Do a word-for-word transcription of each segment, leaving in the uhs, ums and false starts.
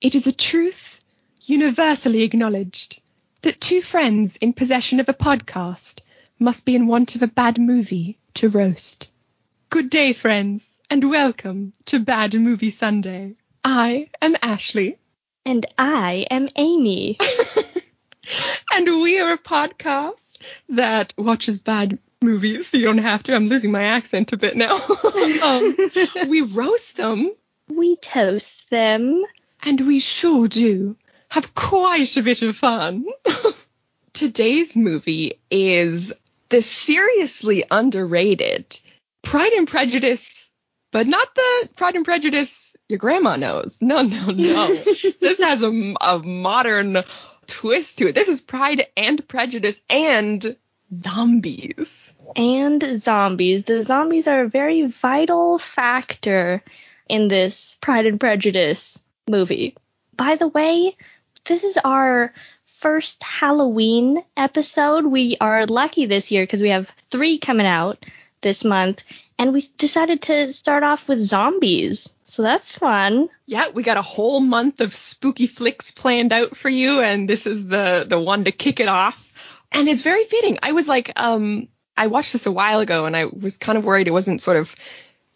It is a truth universally acknowledged that two friends in possession of a podcast must be in want of a bad movie to roast. Good day, friends, and welcome to Bad Movie Sunday. I am Ashley. And I am Amy. And we are a podcast that watches bad movies, so you don't have to. I'm losing my accent a bit now. um, we roast them. We toast them. And we sure do have quite a bit of fun. Today's movie is the seriously underrated Pride and Prejudice, but not the Pride and Prejudice your grandma knows. No, no, no. This has a, a modern twist to it. This is Pride and Prejudice and Zombies. And zombies. The zombies are a very vital factor in this Pride and Prejudice movie. By the way, this is our first Halloween episode. We are lucky this year because we have three coming out this month, and we decided to start off with zombies, so that's fun. Yeah, we got a whole month of spooky flicks planned out for you, and this is the the one to kick it off. And it's very fitting. I was like, um, I watched this a while ago, and I was kind of worried it wasn't sort of,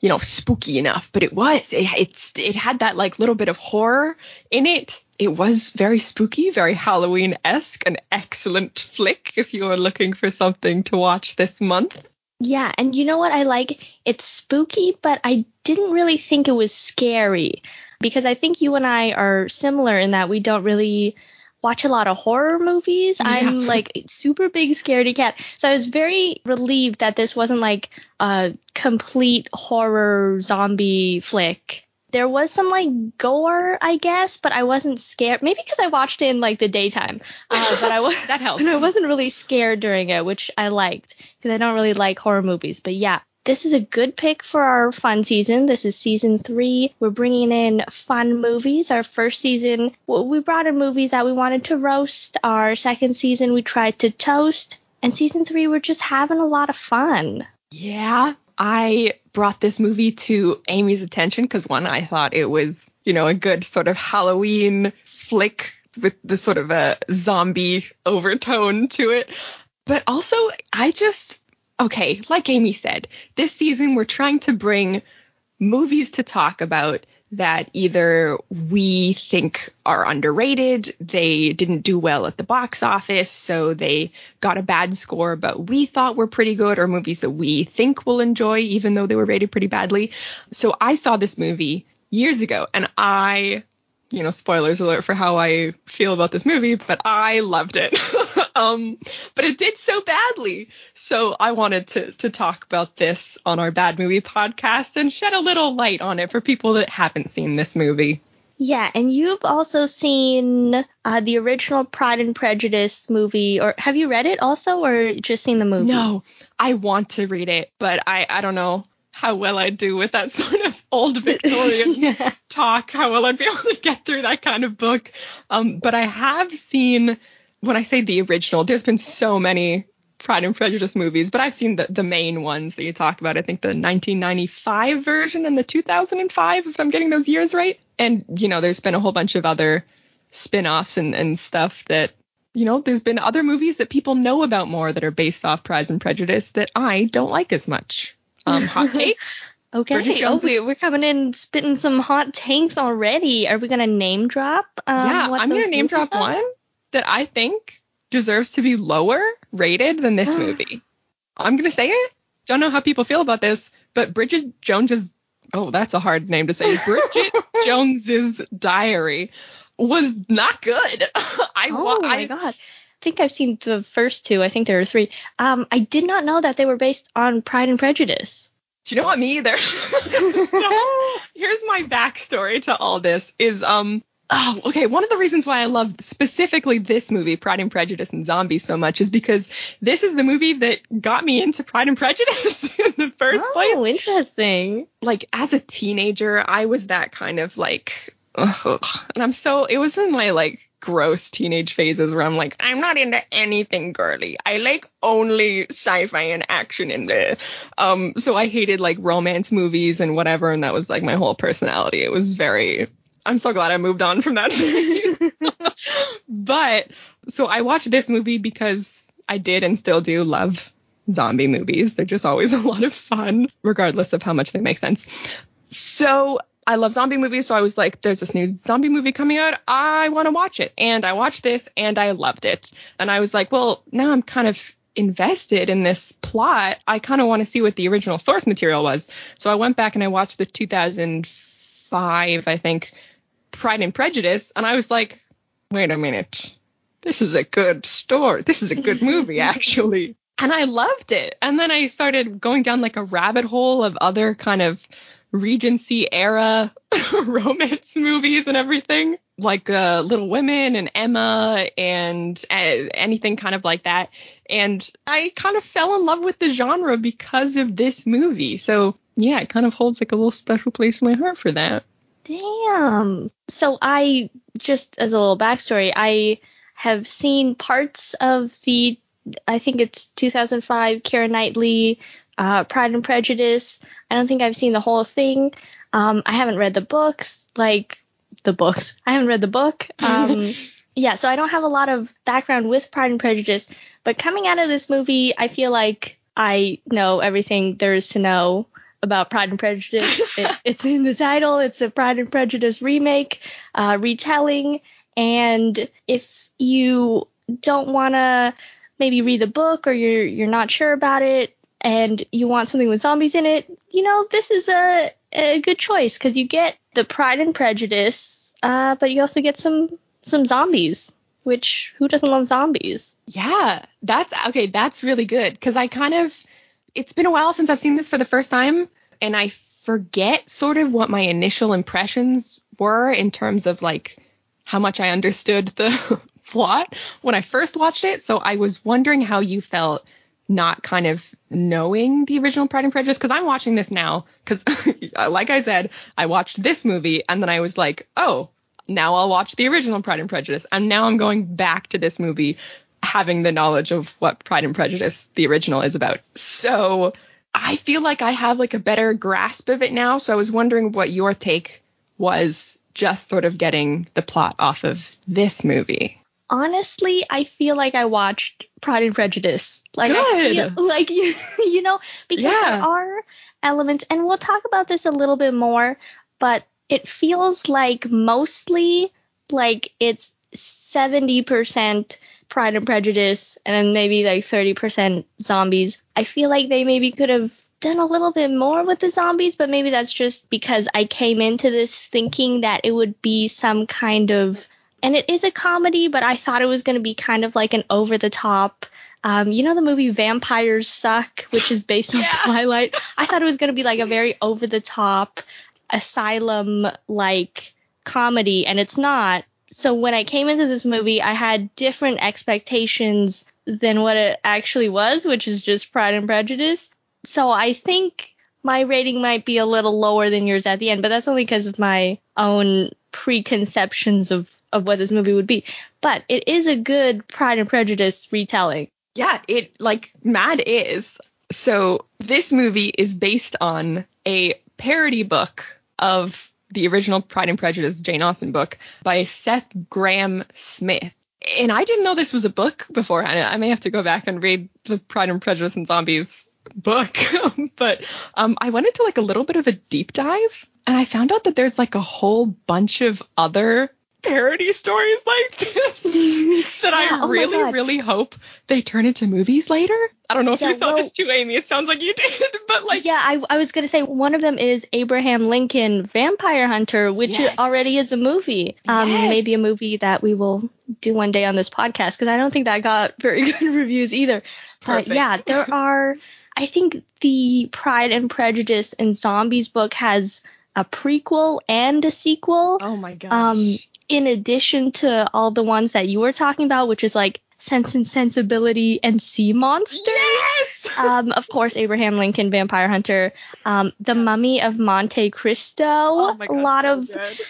you know, spooky enough, but it was. It, it's it had that like little bit of horror in it. It was very spooky, very Halloween-esque, an excellent flick if you are looking for something to watch this month. Yeah, and you know what I like? It's spooky, but I didn't really think it was scary because I think you and I are similar in that we don't really watch a lot of horror movies. Yeah. I'm like super big scaredy cat. So I was very relieved that this wasn't like a complete horror zombie flick. There was some like gore, I guess, but I wasn't scared. Maybe because I watched it in like the daytime, uh, but I was that helps. I wasn't really scared during it, which I liked because I don't really like horror movies. But yeah, this is a good pick for our fun season. This is season three. We're bringing in fun movies. Our first season, we brought in movies that we wanted to roast. Our second season, we tried to toast. And season three, we're just having a lot of fun. Yeah, I brought this movie to Amy's attention because, one, I thought it was, you know, a good sort of Halloween flick with the sort of a zombie overtone to it. But also, I just, okay, like Amy said, this season we're trying to bring movies to talk about that either we think are underrated, they didn't do well at the box office, so they got a bad score, but we thought were pretty good, or movies that we think we'll enjoy, even though they were rated pretty badly. So I saw this movie years ago, and I, you know, spoilers alert for how I feel about this movie, but I loved it. um, but it did so badly. So I wanted to to talk about this on our Bad Movie podcast and shed a little light on it for people that haven't seen this movie. Yeah, and you've also seen uh, the original Pride and Prejudice movie, or have you read it also, or just seen the movie? No, I want to read it, but I, I don't know how well I do with that sort of old Victorian yeah. talk, how well I'd be able to get through that kind of book. Um, but I have seen, when I say the original, there's been so many Pride and Prejudice movies, but I've seen the, the main ones that you talk about. I think the nineteen ninety-five version and the two thousand five, if I'm getting those years right. And, you know, there's been a whole bunch of other spin-offs and, and stuff that, you know, there's been other movies that people know about more that are based off Pride and Prejudice that I don't like as much. Um, hot take. Okay, oh, we, we're coming in spitting some hot takes already. Are we going to name drop? Um, yeah, what I'm going to name drop are? one that I think deserves to be lower rated than this movie. I'm going to say it. Don't know how people feel about this, but Bridget Jones's, oh, that's a hard name to say. Bridget Jones's Diary was not good. I, oh, my I, God. I think I've seen the first two. I think there are three. Um, I did not know that they were based on Pride and Prejudice. Do you know what? Me either. So, here's my backstory to all this is, um, oh, okay, one of the reasons why I love specifically this movie, Pride and Prejudice and Zombies, so much is because this is the movie that got me into Pride and Prejudice in the first oh, place. Oh, interesting. Like, as a teenager, I was that kind of, like, ugh. And I'm so, it was in my, like, gross teenage phases where I'm like, I'm not into anything girly. I like only sci-fi and action in there. Um, so I hated like romance movies and whatever, and that was like my whole personality. It was very I'm so glad I moved on from that movie. But so I watched this movie because I did and still do love zombie movies. They're just always a lot of fun, regardless of how much they make sense. So I love zombie movies. So I was like, there's this new zombie movie coming out. I want to watch it. And I watched this and I loved it. And I was like, well, now I'm kind of invested in this plot. I kind of want to see what the original source material was. So I went back and I watched the two thousand five, I think, Pride and Prejudice. And I was like, wait a minute. This is a good story. This is a good movie, actually. And I loved it. And then I started going down like a rabbit hole of other kind of Regency era romance movies and everything, like uh, Little Women and Emma and uh, anything kind of like that. And I kind of fell in love with the genre because of this movie. So, yeah, it kind of holds like a little special place in my heart for that. Damn. So I, just as a little backstory, I have seen parts of the, I think it's two thousand five Keira Knightley uh, Pride and Prejudice. I don't think I've seen the whole thing. Um, I haven't read the books, like the books. I haven't read the book. Um, yeah, so I don't have a lot of background with Pride and Prejudice. But coming out of this movie, I feel like I know everything there is to know about Pride and Prejudice. it, it's in the title. It's a Pride and Prejudice remake, uh, retelling. And if you don't want to maybe read the book or you're you're not sure about it, and you want something with zombies in it, you know, this is a, a good choice because you get the Pride and Prejudice, uh, but you also get some some zombies, which who doesn't love zombies? Yeah, that's okay. That's really good because I kind of it's been a while since I've seen this for the first time. And I forget sort of what my initial impressions were in terms of like how much I understood the plot when I first watched it. So I was wondering how you felt not kind of knowing the original Pride and Prejudice, because I'm watching this now because like I said, I watched this movie and then I was like, oh, now I'll watch the original Pride and Prejudice. And now I'm going back to this movie having the knowledge of what Pride and Prejudice, the original, is about. So I feel like I have like a better grasp of it now. So I was wondering what your take was just sort of getting the plot off of this movie. Honestly, I feel like I watched Pride and Prejudice. Like, Good. I feel, like you know, because yeah. there are elements, and we'll talk about this a little bit more, but it feels like mostly like it's seventy percent Pride and Prejudice and then maybe like thirty percent zombies. I feel like they maybe could have done a little bit more with the zombies, but maybe that's just because I came into this thinking that it would be some kind of... And it is a comedy, but I thought it was going to be kind of like an over-the-top. Um, you know the movie Vampires Suck, which is based on yeah. Twilight? I thought it was going to be like a very over-the-top, asylum-like comedy, and it's not. So when I came into this movie, I had different expectations than what it actually was, which is just Pride and Prejudice. So I think my rating might be a little lower than yours at the end, but that's only because of my own preconceptions of of what this movie would be. But it is a good Pride and Prejudice retelling. Yeah, it like mad is. So this movie is based on a parody book of the original Pride and Prejudice Jane Austen book by Seth Graham Smith. And I didn't know this was a book beforehand. I may have to go back and read the Pride and Prejudice and Zombies book. But um, I went into like a little bit of a deep dive and I found out that there's like a whole bunch of other parody stories like this that yeah, I oh really, really hope they turn into movies later. I don't know if yeah, you saw well, this too, Amy. It sounds like you did, but like... Yeah, I, I was going to say one of them is Abraham Lincoln Vampire Hunter, which yes. already is a movie. Um, yes. Maybe a movie that we will do one day on this podcast, because I don't think that got very good reviews either. Perfect. But yeah, there are... I think the Pride and Prejudice and Zombies book has a prequel and a sequel. Oh my gosh. Um, in addition to all the ones that you were talking about, which is like Sense and Sensibility and Sea Monsters. Yes! um, of course, Abraham Lincoln, Vampire Hunter, um, The Mummy of Monte Cristo. Oh my God, a lot so of, good.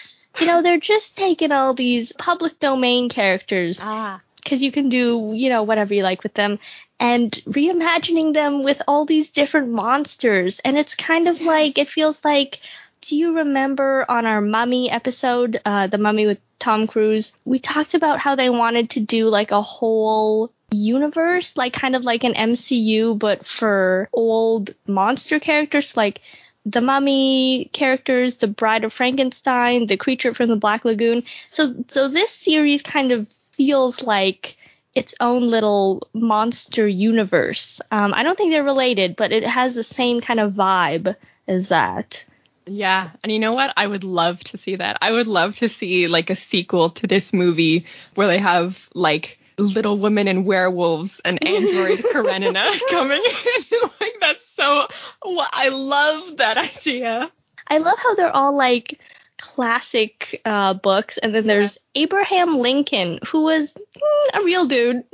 You know, they're just taking all these public domain characters because ah. you can do, you know, whatever you like with them and reimagining them with all these different monsters. And it's kind of yes. like, it feels like do you remember on our Mummy episode, uh, the Mummy with Tom Cruise, we talked about how they wanted to do like a whole universe, like kind of like an M C U, but for old monster characters, like the Mummy characters, the Bride of Frankenstein, the creature from the Black Lagoon. So, so this series kind of feels like its own little monster universe. Um, I don't think they're related, but it has the same kind of vibe as that. Yeah. And you know what? I would love to see that. I would love to see like a sequel to this movie where they have like Little Women and werewolves and Android Karenina coming in. Like, that's so, I love that idea. I love how they're all like classic uh, books. And then there's yes. Abraham Lincoln, who was mm, a real dude,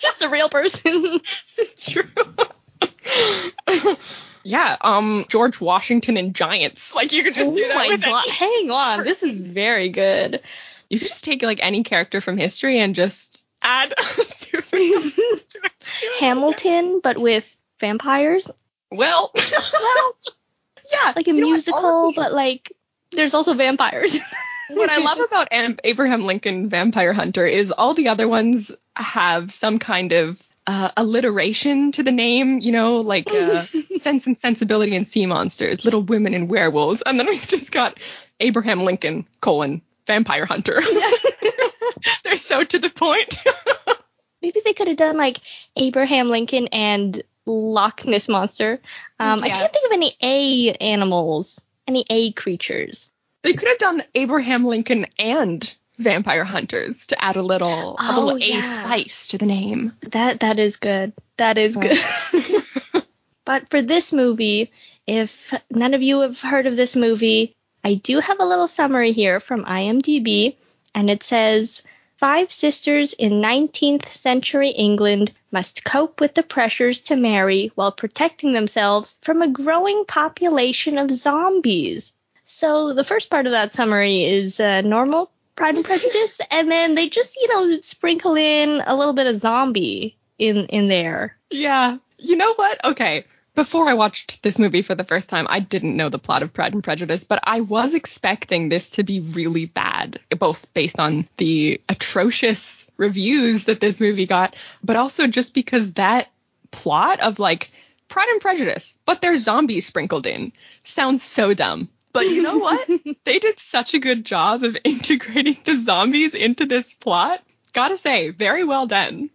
just a real person. True. Yeah, um, George Washington and giants. Like, you could just oh do that. Oh my with God! Any- Hang on, this is very good. You could just take like any character from history and just add Hamilton, but with vampires. Well, well, yeah, like a musical, but like there's also vampires. What I love about Am- Abraham Lincoln Vampire Hunter is all the other ones have some kind of Uh, alliteration to the name, you know, like uh, Sense and Sensibility and Sea Monsters, Little Women and Werewolves. And then we've just got Abraham Lincoln, colon, Vampire Hunter. Yeah. They're so to the point. Maybe they could have done like Abraham Lincoln and Loch Ness Monster. Um, yeah. I can't think of any A animals, any A creatures. They could have done Abraham Lincoln and Vampire Hunters to add a little, oh, a little yeah. A spice to the name. That that is good. That is oh. good. But for this movie, if none of you have heard of this movie, I do have a little summary here from IMDb, and it says, five sisters in nineteenth century England must cope with the pressures to marry while protecting themselves from a growing population of zombies. So the first part of that summary is uh, normal Pride and Prejudice, and then they just, you know, sprinkle in a little bit of zombie in, in there. Yeah. You know what? Okay. Before I watched this movie for the first time, I didn't know the plot of Pride and Prejudice, but I was expecting this to be really bad, both based on the atrocious reviews that this movie got, but also just because that plot of, like, Pride and Prejudice, but there's zombies sprinkled in, sounds so dumb. But you know what? They did such a good job of integrating the zombies into this plot. Gotta say, very well done.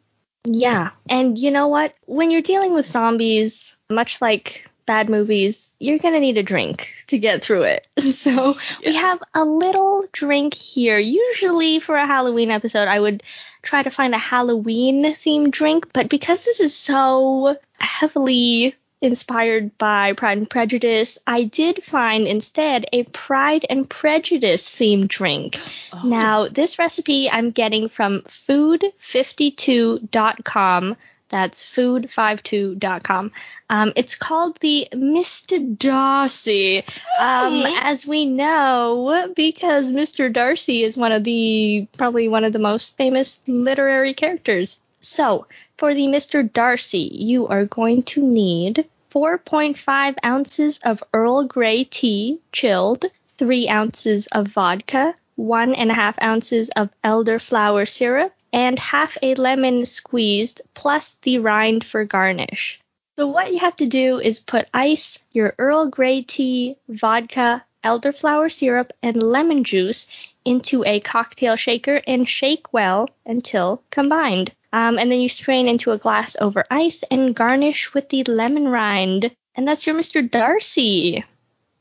Yeah. And you know what? When you're dealing with zombies, much like bad movies, you're going to need a drink to get through it. So yeah. we have a little drink here. Usually for a Halloween episode, I would try to find a Halloween-themed drink. But because this is so heavily inspired by Pride and Prejudice, I did find instead a Pride and Prejudice themed drink. Oh. Now, this recipe I'm getting from food fifty two dot com. That's food fifty two dot com. Um, it's called the Mister Darcy. Um, hey. As we know, because Mister Darcy is one of the, probably one of the most famous literary characters. So, for the Mister Darcy, you are going to need four point five ounces of Earl Grey tea, chilled, three ounces of vodka, one point five ounces of elderflower syrup, and half a lemon squeezed, plus the rind for garnish. So what you have to do is put ice, your Earl Grey tea, vodka, elderflower syrup, and lemon juice into a cocktail shaker and shake well until combined. Um, and then you strain into a glass over ice and garnish with the lemon rind. And that's your Mister Darcy.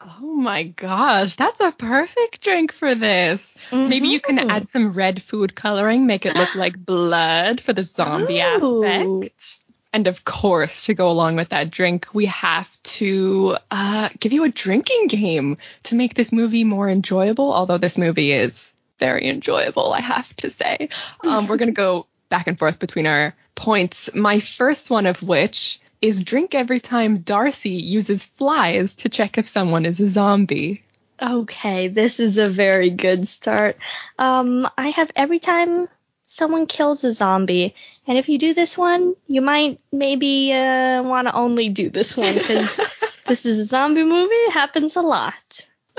Oh, my gosh. That's a perfect drink for this. Mm-hmm. Maybe you can add some red food coloring, make it look like blood for the zombie Ooh. aspect. And, of course, to go along with that drink, we have to uh, give you a drinking game to make this movie more enjoyable. Although this movie is very enjoyable, I have to say. Um, we're going to go back and forth between our points. My first one of which is drink every time Darcy uses flies to check if someone is a zombie. Okay, this is a very good start. Um, I have every time someone kills a zombie, and if you do this one, you might maybe uh, want to only do this one because this is a zombie movie. It happens a lot.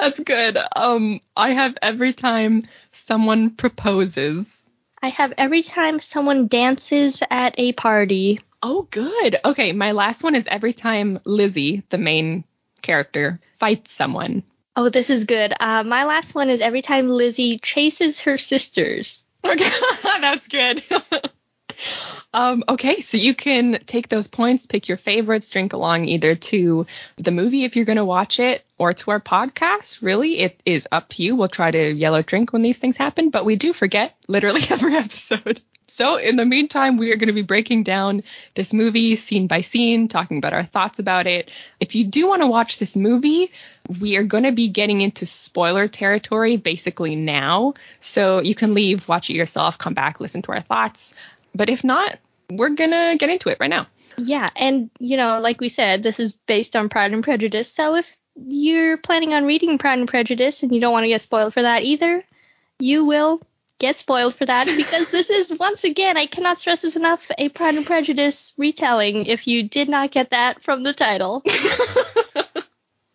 That's good. Um, I have every time someone proposes. I have every time someone dances at a party. Oh, good. Okay, my last one is every time Lizzie, the main character, fights someone. Oh, this is good. Uh, my last one is every time Lizzie chases her sisters. Okay, that's good. Um, okay, so you can take those points, pick your favorites, drink along either to the movie if you're going to watch it or to our podcast. Really, it is up to you. We'll try to yell or drink when these things happen, but we do forget literally every episode. So in the meantime, we are going to be breaking down this movie scene by scene, talking about our thoughts about it. If you do want to watch this movie, we are going to be getting into spoiler territory basically now. So you can leave, watch it yourself, come back, listen to our thoughts. But if not, we're going to get into it right now. Yeah. And, you know, like we said, this is based on Pride and Prejudice. So if you're planning on reading Pride and Prejudice and you don't want to get spoiled for that either, you will get spoiled for that because this is, once again, I cannot stress this enough, a Pride and Prejudice retelling if you did not get that from the title.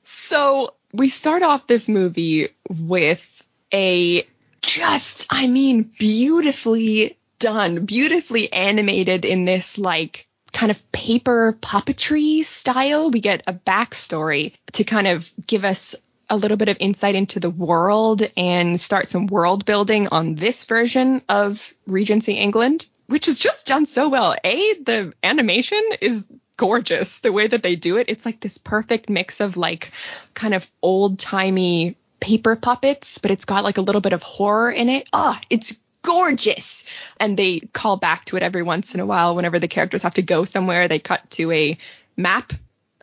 So we start off this movie with a just, I mean, beautifully done, beautifully animated in this like kind of paper puppetry style. We get a backstory to kind of give us a little bit of insight into the world and start some world building on this version of Regency England, which is just done so well. A, the animation is gorgeous. The way that they do it, it's like this perfect mix of like kind of old timey paper puppets, but it's got like a little bit of horror in it. Ah, oh, it's gorgeous. And they call back to it every once in a while. Whenever the characters have to go somewhere, they cut to a map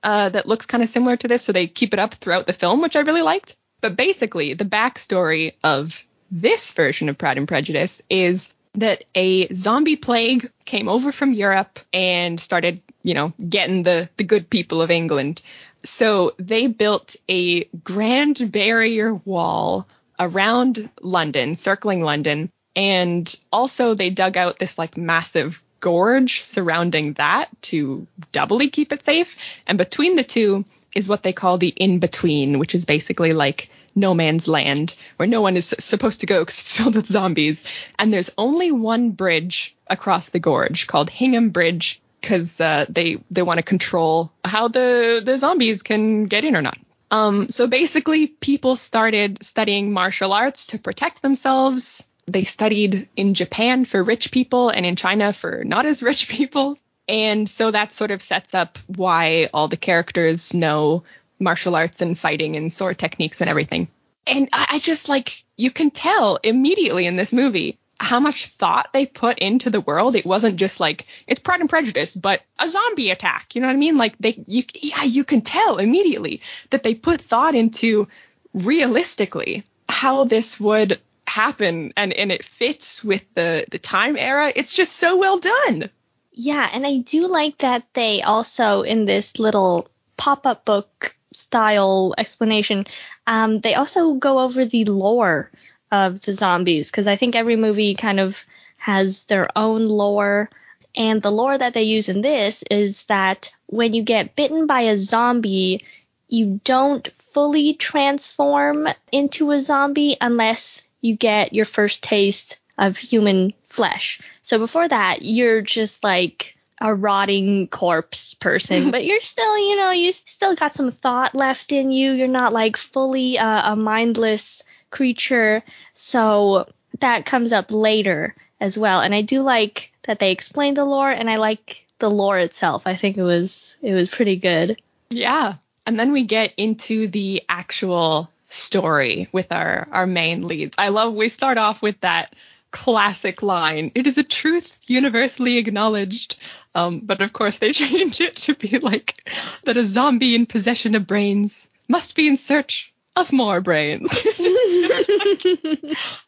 uh, that looks kind of similar to this. So they keep it up throughout the film, which I really liked. But basically, the backstory of this version of Pride and Prejudice is that a zombie plague came over from Europe and started, you know, getting the, the good people of England. So they built a grand barrier wall around London, circling London. And also they dug out this like massive gorge surrounding that to doubly keep it safe. And between the two is what they call the in-between, which is basically like no man's land where no one is supposed to go because it's filled with zombies. And there's only one bridge across the gorge called Hingham Bridge because uh, they, they want to control how the, the zombies can get in or not. Um, so basically people started studying martial arts to protect themselves. They studied in Japan for rich people and in China for not as rich people. And so that sort of sets up why all the characters know martial arts and fighting and sword techniques and everything. And I, I just like, you can tell immediately in this movie how much thought they put into the world. It wasn't just like, it's Pride and Prejudice, but a zombie attack. You know what I mean? Like they, you, yeah, you can tell immediately that they put thought into realistically how this would happen and and it fits with the the time era. It's just so well done. Yeah, and I do like that they also in this little pop-up book style explanation um they also go over the lore of the zombies, because I think every movie kind of has their own lore, and the lore that they use in this is that when you get bitten by a zombie, you don't fully transform into a zombie unless you get your first taste of human flesh. So before that, you're just like a rotting corpse person, but you're still, you know, you still got some thought left in you. You're not like fully uh, a mindless creature. So that comes up later as well. And I do like that they explained the lore, and I like the lore itself. I think it was it was pretty good. Yeah. And then we get into the actual story with our our main leads. I love we start off with that classic line, "It is a truth universally acknowledged," um but of course they change it to be like that a zombie in possession of brains must be in search of more brains. Like, I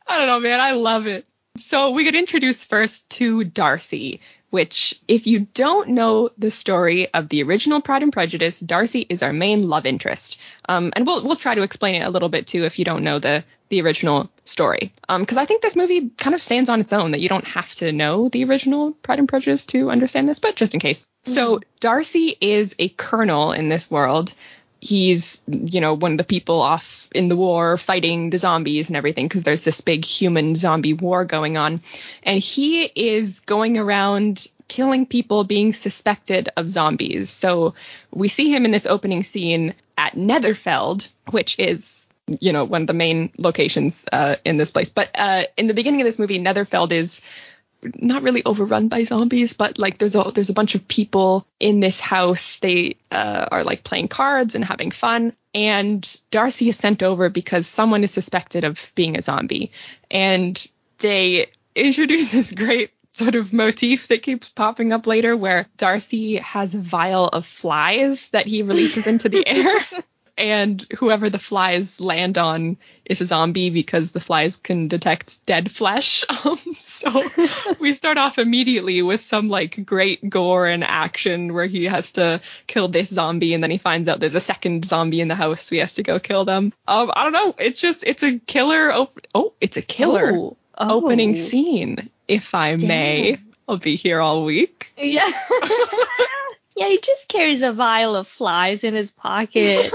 don't know, man, I love it. So we get introduced first to Darcy, which, if you don't know the story of the original Pride and Prejudice, Darcy is our main love interest. Um, and we'll we'll try to explain it a little bit, too, if you don't know the, the original story. Because um, I think this movie kind of stands on its own, that you don't have to know the original Pride and Prejudice to understand this, but just in case. Mm-hmm. So Darcy is a colonel in this world. He's, you know, one of the people off in the war fighting the zombies and everything, because there's this big human zombie war going on. And he is going around killing people being suspected of zombies. So we see him in this opening scene at Netherfeld, which is, you know, one of the main locations uh, in this place. But uh, in the beginning of this movie, Netherfeld is not really overrun by zombies, but like there's a there's a bunch of people in this house. They uh, are like playing cards and having fun. And Darcy is sent over because someone is suspected of being a zombie. And they introduce this great sort of motif that keeps popping up later, where Darcy has a vial of flies that he releases into the air. And whoever the flies land on is a zombie, because the flies can detect dead flesh. Um, so we start off immediately with some like great gore and action where he has to kill this zombie, and then he finds out there's a second zombie in the house, so he has to go kill them. Um, I don't know. It's just it's a killer. Op- oh, it's a killer oh, oh. opening scene, if I Damn. may. I'll be here all week. Yeah. Yeah, he just carries a vial of flies in his pocket.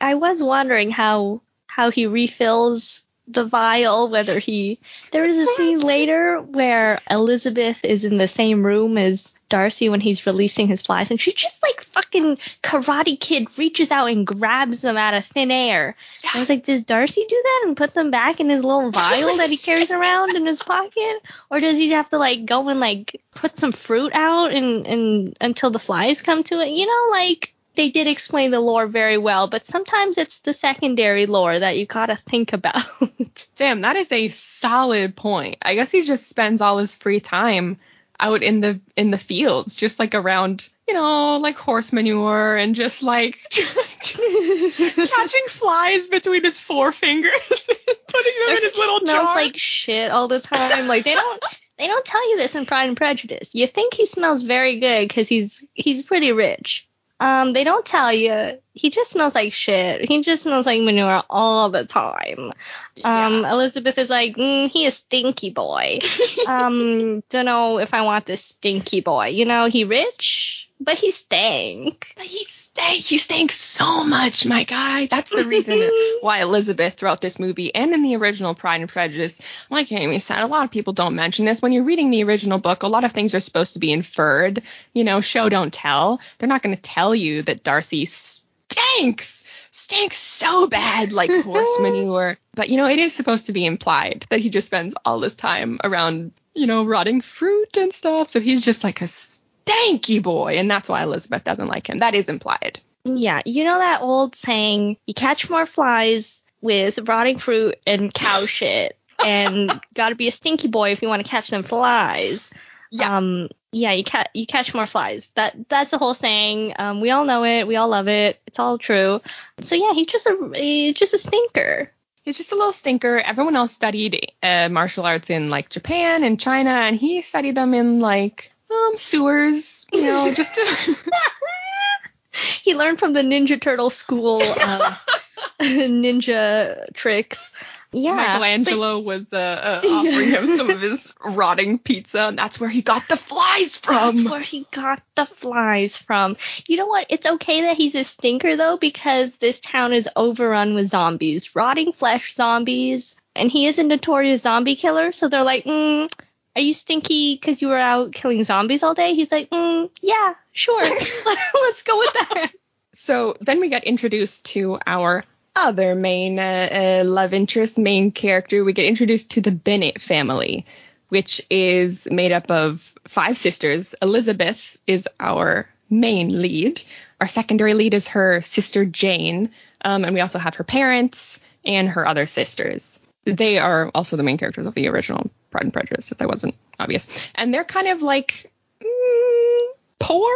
I was wondering how how he refills the vial, whether he... There is a scene later where Elizabeth is in the same room as Darcy when he's releasing his flies, and she just, like, fucking Karate Kid reaches out and grabs them out of thin air. Yeah. I was like, does Darcy do that and put them back in his little vial that he carries around in his pocket? Or does he have to, like, go and, like, put some fruit out and, and until the flies come to it? You know, like... They did explain the lore very well, but sometimes it's the secondary lore that you gotta think about. Damn, that is a solid point. I guess he just spends all his free time out in the in the fields, just like around, you know, like horse manure and just like catching flies between his forefingers and putting them There's, in his little jar. He smells like shit all the time. Like they don't. They don't tell you this in Pride and Prejudice. You think he smells very good because he's he's pretty rich. Um, they don't tell you. He just smells like shit. He just smells like manure all the time. Um, yeah. Elizabeth is like, mm, he is stinky boy. um, don't know if I want this stinky boy. You know, he rich, but he stank. But he stank. He stank so much, my guy. That's the reason why Elizabeth, throughout this movie and in the original Pride and Prejudice, like Amy said, a lot of people don't mention this. When you're reading the original book, a lot of things are supposed to be inferred. You know, show, don't tell. They're not going to tell you that Darcy stank. Stinks! Stinks so bad, like horse manure. But, you know, it is supposed to be implied that he just spends all this time around, you know, rotting fruit and stuff. So he's just like a stanky boy. And that's why Elizabeth doesn't like him. That is implied. Yeah. You know that old saying, you catch more flies with rotting fruit and cow shit. And gotta be a stinky boy if you want to catch them flies. Yeah. Um, yeah, you catch you catch more flies. That that's the whole saying. Um, we all know it. We all love it. It's all true. So yeah, he's just a he's just a stinker. He's just a little stinker. Everyone else studied uh, martial arts in like Japan and China, and he studied them in like um sewers. You know, just to... He learned from the Ninja Turtle school uh, ninja tricks. Yeah, Michelangelo but, was uh, uh, offering yeah. him some of his rotting pizza, and that's where he got the flies from. That's where he got the flies from. You know what? It's okay that he's a stinker, though, because this town is overrun with zombies. Rotting flesh zombies. And he is a notorious zombie killer, so they're like, mm, are you stinky because you were out killing zombies all day? He's like, mm, yeah, sure. Let's go with that. So then we get introduced to our other main uh, uh, love interest, main character. We get introduced to the Bennet family, which is made up of five sisters. Elizabeth is our main lead. Our secondary lead is her sister Jane, um, and we also have her parents and her other sisters. They are also the main characters of the original Pride and Prejudice, if that wasn't obvious. And they're kind of like mm, poor.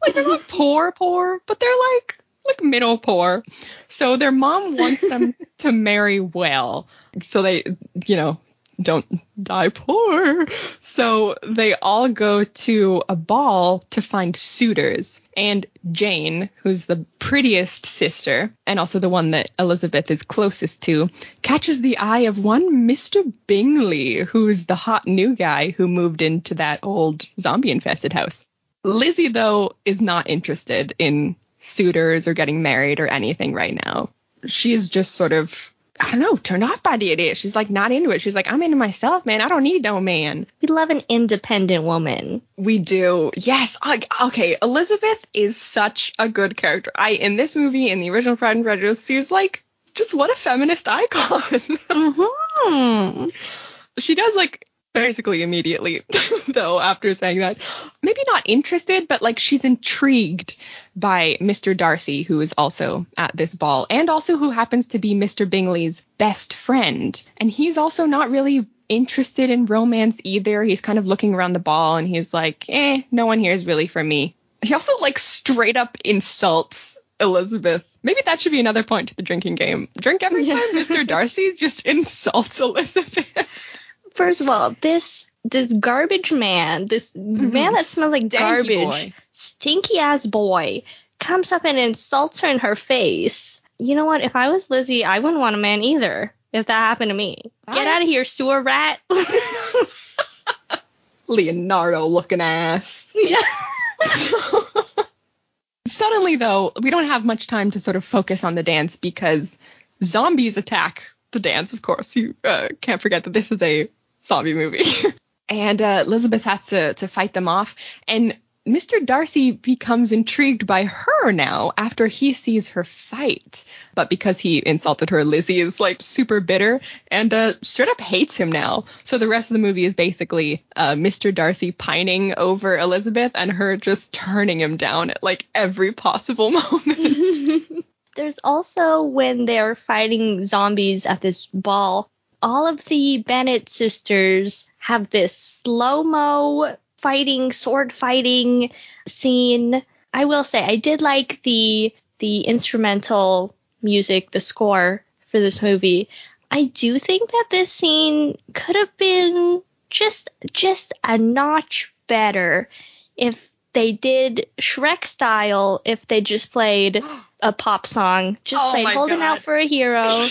Like they're not poor, poor, but they're like like middle poor. So their mom wants them to marry well, so they, you know, don't die poor. So they all go to a ball to find suitors. And Jane, who's the prettiest sister, and also the one that Elizabeth is closest to, catches the eye of one Mister Bingley, who's the hot new guy who moved into that old zombie-infested house. Lizzie, though, is not interested in suitors or getting married or anything right now. She's just sort of, I don't know, turned off by the idea. She's like not into it. She's like, I'm into myself, man. I don't need no man. We love an independent woman. We do. Yes. I, okay. Elizabeth is such a good character. I, in this movie, in the original Pride and Prejudice, she's like, just what a feminist icon. Mm-hmm. She does, like, basically immediately, though, after saying that, maybe not interested, but like she's intrigued by Mister Darcy, who is also at this ball and also who happens to be Mister Bingley's best friend. And he's also not really interested in romance either. He's kind of looking around the ball and he's like, eh, no one here is really for me. He also like straight up insults Elizabeth. Maybe that should be another point to the drinking game. Drink every time Mister Darcy just insults Elizabeth. First of all, this this garbage man, this mm-hmm. man that smells like stinky garbage, boy. stinky ass boy, comes up and insults her in her face. You know what? If I was Lizzie, I wouldn't want a man either. If that happened to me, Bye. Get out of here, sewer rat. Leonardo looking ass. Yeah. So, suddenly, though, we don't have much time to sort of focus on the dance because zombies attack the dance. Of course, you uh, can't forget that this is a zombie movie. And uh, Elizabeth has to, to fight them off. And Mister Darcy becomes intrigued by her now after he sees her fight. But because he insulted her, Lizzie is like super bitter and uh, straight up hates him now. So the rest of the movie is basically uh, Mister Darcy pining over Elizabeth and her just turning him down at like every possible moment. There's also when they're fighting zombies at this ball, all of the Bennet sisters have this slow-mo fighting, sword fighting scene. I will say I did like the the instrumental music, the score for this movie. I do think that this scene could have been just just a notch better if they did Shrek style, if they just played a pop song, just oh played Holding God. Out for a Hero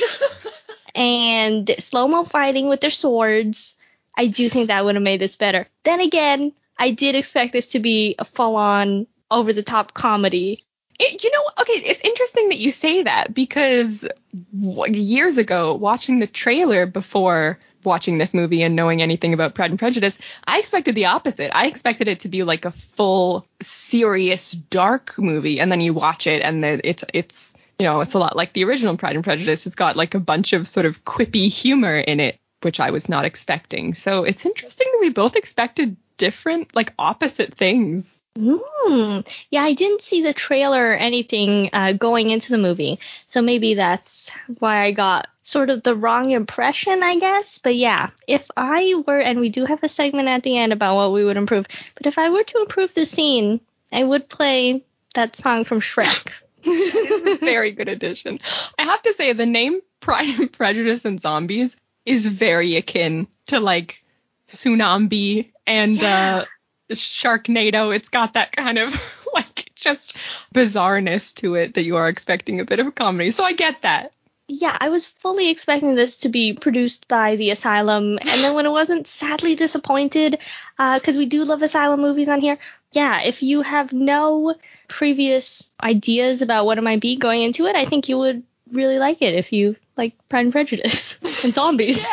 and slow-mo fighting with their swords. I do think that would have made this better. Then again, I did expect this to be a full-on, over-the-top comedy. It, you know, okay, it's interesting that you say that because years ago, watching the trailer before watching this movie and knowing anything about Pride and Prejudice, I expected the opposite. I expected it to be like a full, serious, dark movie, and then you watch it and it's it's you know it's a lot like the original Pride and Prejudice. It's got like a bunch of sort of quippy humor in it, which I was not expecting. So it's interesting that we both expected different, like opposite things. Mm. Yeah, I didn't see the trailer or anything uh, going into the movie. So maybe that's why I got sort of the wrong impression, I guess. But yeah, if I were, and we do have a segment at the end about what we would improve, but if I were to improve the scene, I would play that song from Shrek. It's a very good addition. I have to say the name Pride and Prejudice and Zombies is very akin to like Tsunami and yeah. uh Sharknado. It's got that kind of like just bizarreness to it that you are expecting a bit of a comedy. So I get that. Yeah, I was fully expecting this to be produced by the Asylum. And then when it wasn't, sadly disappointed, because uh, we do love Asylum movies on here. Yeah, if you have no previous ideas about what it might be going into it, I think you would really like it if you like Pride and Prejudice and Zombies.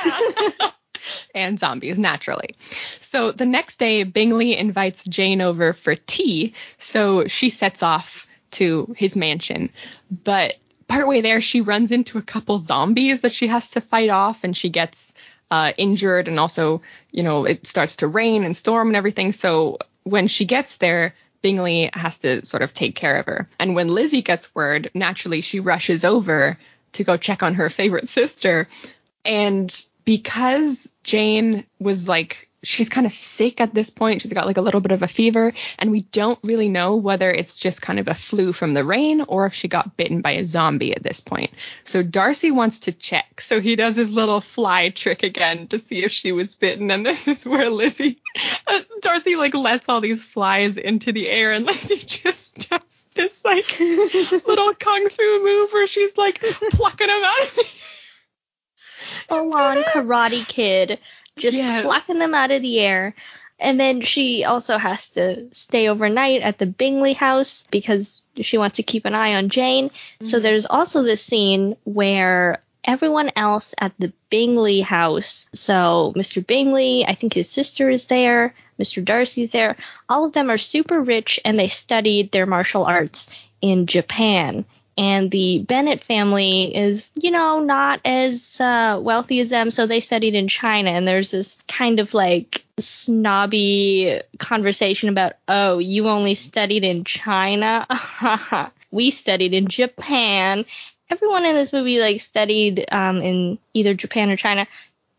And zombies, naturally. So the next day, Bingley invites Jane over for tea, so she sets off to his mansion. But partway there, she runs into a couple zombies that she has to fight off, and she gets uh, injured, and also, you know, it starts to rain and storm and everything. So when she gets there, Bingley has to sort of take care of her. And when Lizzie gets word, naturally, she rushes over to go check on her favorite sister, and because Jane was like, she's kind of sick at this point. She's got like a little bit of a fever, and we don't really know whether it's just kind of a flu from the rain or if she got bitten by a zombie at this point. So Darcy wants to check. So he does his little fly trick again to see if she was bitten. And this is where Lizzie, Darcy like lets all these flies into the air, and Lizzie just does this like little kung fu move where she's like plucking them out of the full-on Karate Kid, just yes. plucking them out of the air. And then she also has to stay overnight at the Bingley house because she wants to keep an eye on Jane. Mm-hmm. So there's also this scene where everyone else at the Bingley house, so Mister Bingley, I think his sister is there, Mister Darcy's there, all of them are super rich and they studied their martial arts in Japan. And the Bennett family is, you know, not as uh, wealthy as them, so they studied in China. And there's this kind of like snobby conversation about, oh, you only studied in China? We studied in Japan. Everyone in this movie like studied um, in either Japan or China.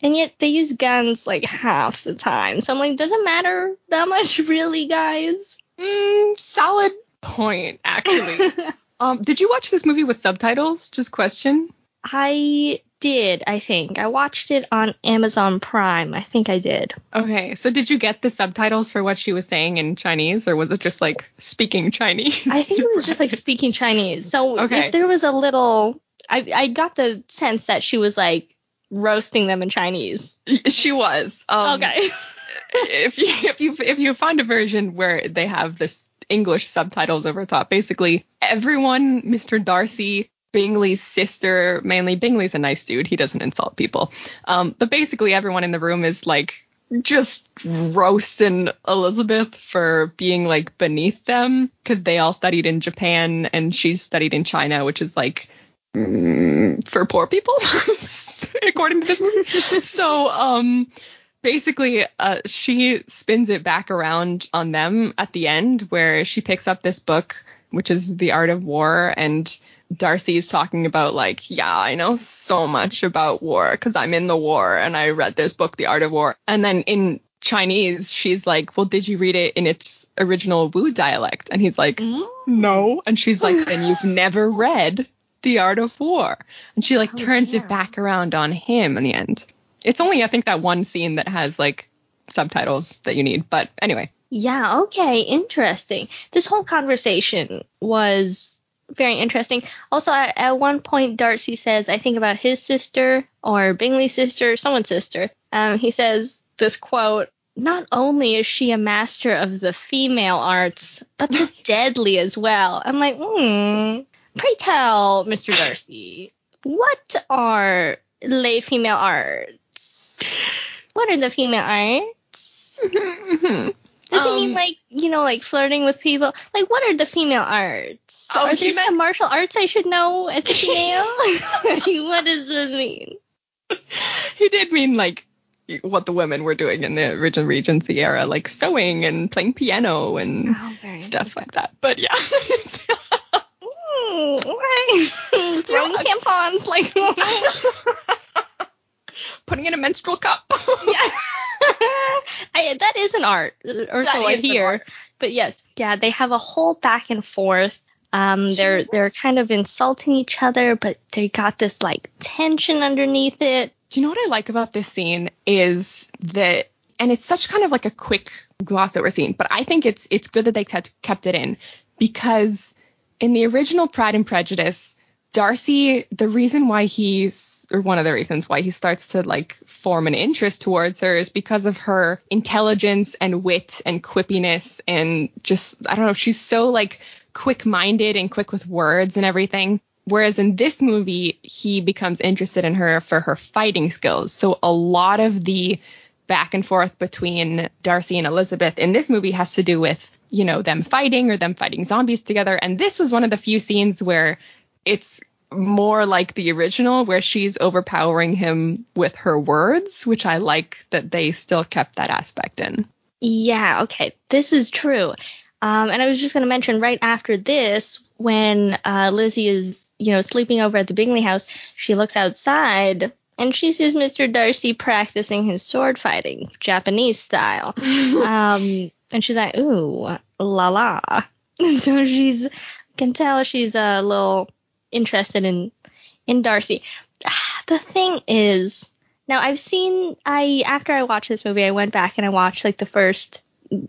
And yet they use guns like half the time. So I'm like, doesn't matter that much, really, guys? Mm, solid point, actually. Um, did you watch this movie with subtitles? Just question. I did, I think. I watched it on Amazon Prime. I think I did. Okay. So did you get the subtitles for what she was saying in Chinese, or was it just like speaking Chinese? I think it was just like speaking Chinese. So okay. If there was a little, I, I got the sense that she was like roasting them in Chinese. She was. Um, okay. if you if you if you find a version where they have this English subtitles over top. Basically, everyone, Mister Darcy, Bingley's sister, mainly Bingley's a nice dude. He doesn't insult people. Um, but basically, everyone in the room is like just roasting Elizabeth for being like beneath them because they all studied in Japan and she studied in China, which is like mm, for poor people, according to this movie. So, um... Basically, uh, she spins it back around on them at the end where she picks up this book, which is The Art of War. And Darcy's talking about like, yeah, I know so much about war because I'm in the war and I read this book, The Art of War. And then in Chinese, she's like, well, did you read it in its original Wu dialect? And he's like, no. And she's like, then you've never read The Art of War. And she like oh, turns yeah. it back around on him in the end. It's only, I think, that one scene that has, like, subtitles that you need. But anyway. Yeah, okay. Interesting. This whole conversation was very interesting. Also, at, at one point, Darcy says, I think about his sister or Bingley's sister, someone's sister. Um, he says this quote, not only is she a master of the female arts, but the deadly as well. I'm like, hmm, pray tell, Mister Darcy, what are lay female arts? What are the female arts? Does um, he mean like, you know, like flirting with people? Like, what are the female arts? Oh, are there meant- some martial arts I should know as a female? What does this mean? He did mean like what the women were doing in the original Regency era, like sewing and playing piano and oh, right. stuff like that. But yeah. mm, right. Throwing tampons like. Putting in a menstrual cup. Yeah. I, that is an art, or so I hear. But yes, yeah, they have a whole back and forth. Um, they're they're kind of insulting each other, but they got this like tension underneath it. Do you know what I like about this scene is that, and it's such kind of like a quick gloss over scene, but I think it's it's good that they kept kept it in because in the original Pride and Prejudice, Darcy, the reason why he's, or one of the reasons why he starts to like form an interest towards her is because of her intelligence and wit and quippiness and just, I don't know, she's so like quick-minded and quick with words and everything. Whereas in this movie, he becomes interested in her for her fighting skills. So a lot of the back and forth between Darcy and Elizabeth in this movie has to do with, you know, them fighting or them fighting zombies together. And this was one of the few scenes where it's more like the original where she's overpowering him with her words, which I like that they still kept that aspect in. Yeah, okay. This is true. Um, and I was just going to mention right after this, when uh, Lizzie is, you know, sleeping over at the Bingley house, she looks outside and she sees Mister Darcy practicing his sword fighting, Japanese style. um, and she's like, ooh, la la. So she's can tell she's a little interested in in Darcy. The thing is, now I've seen I after I watched this movie, I went back and I watched like the first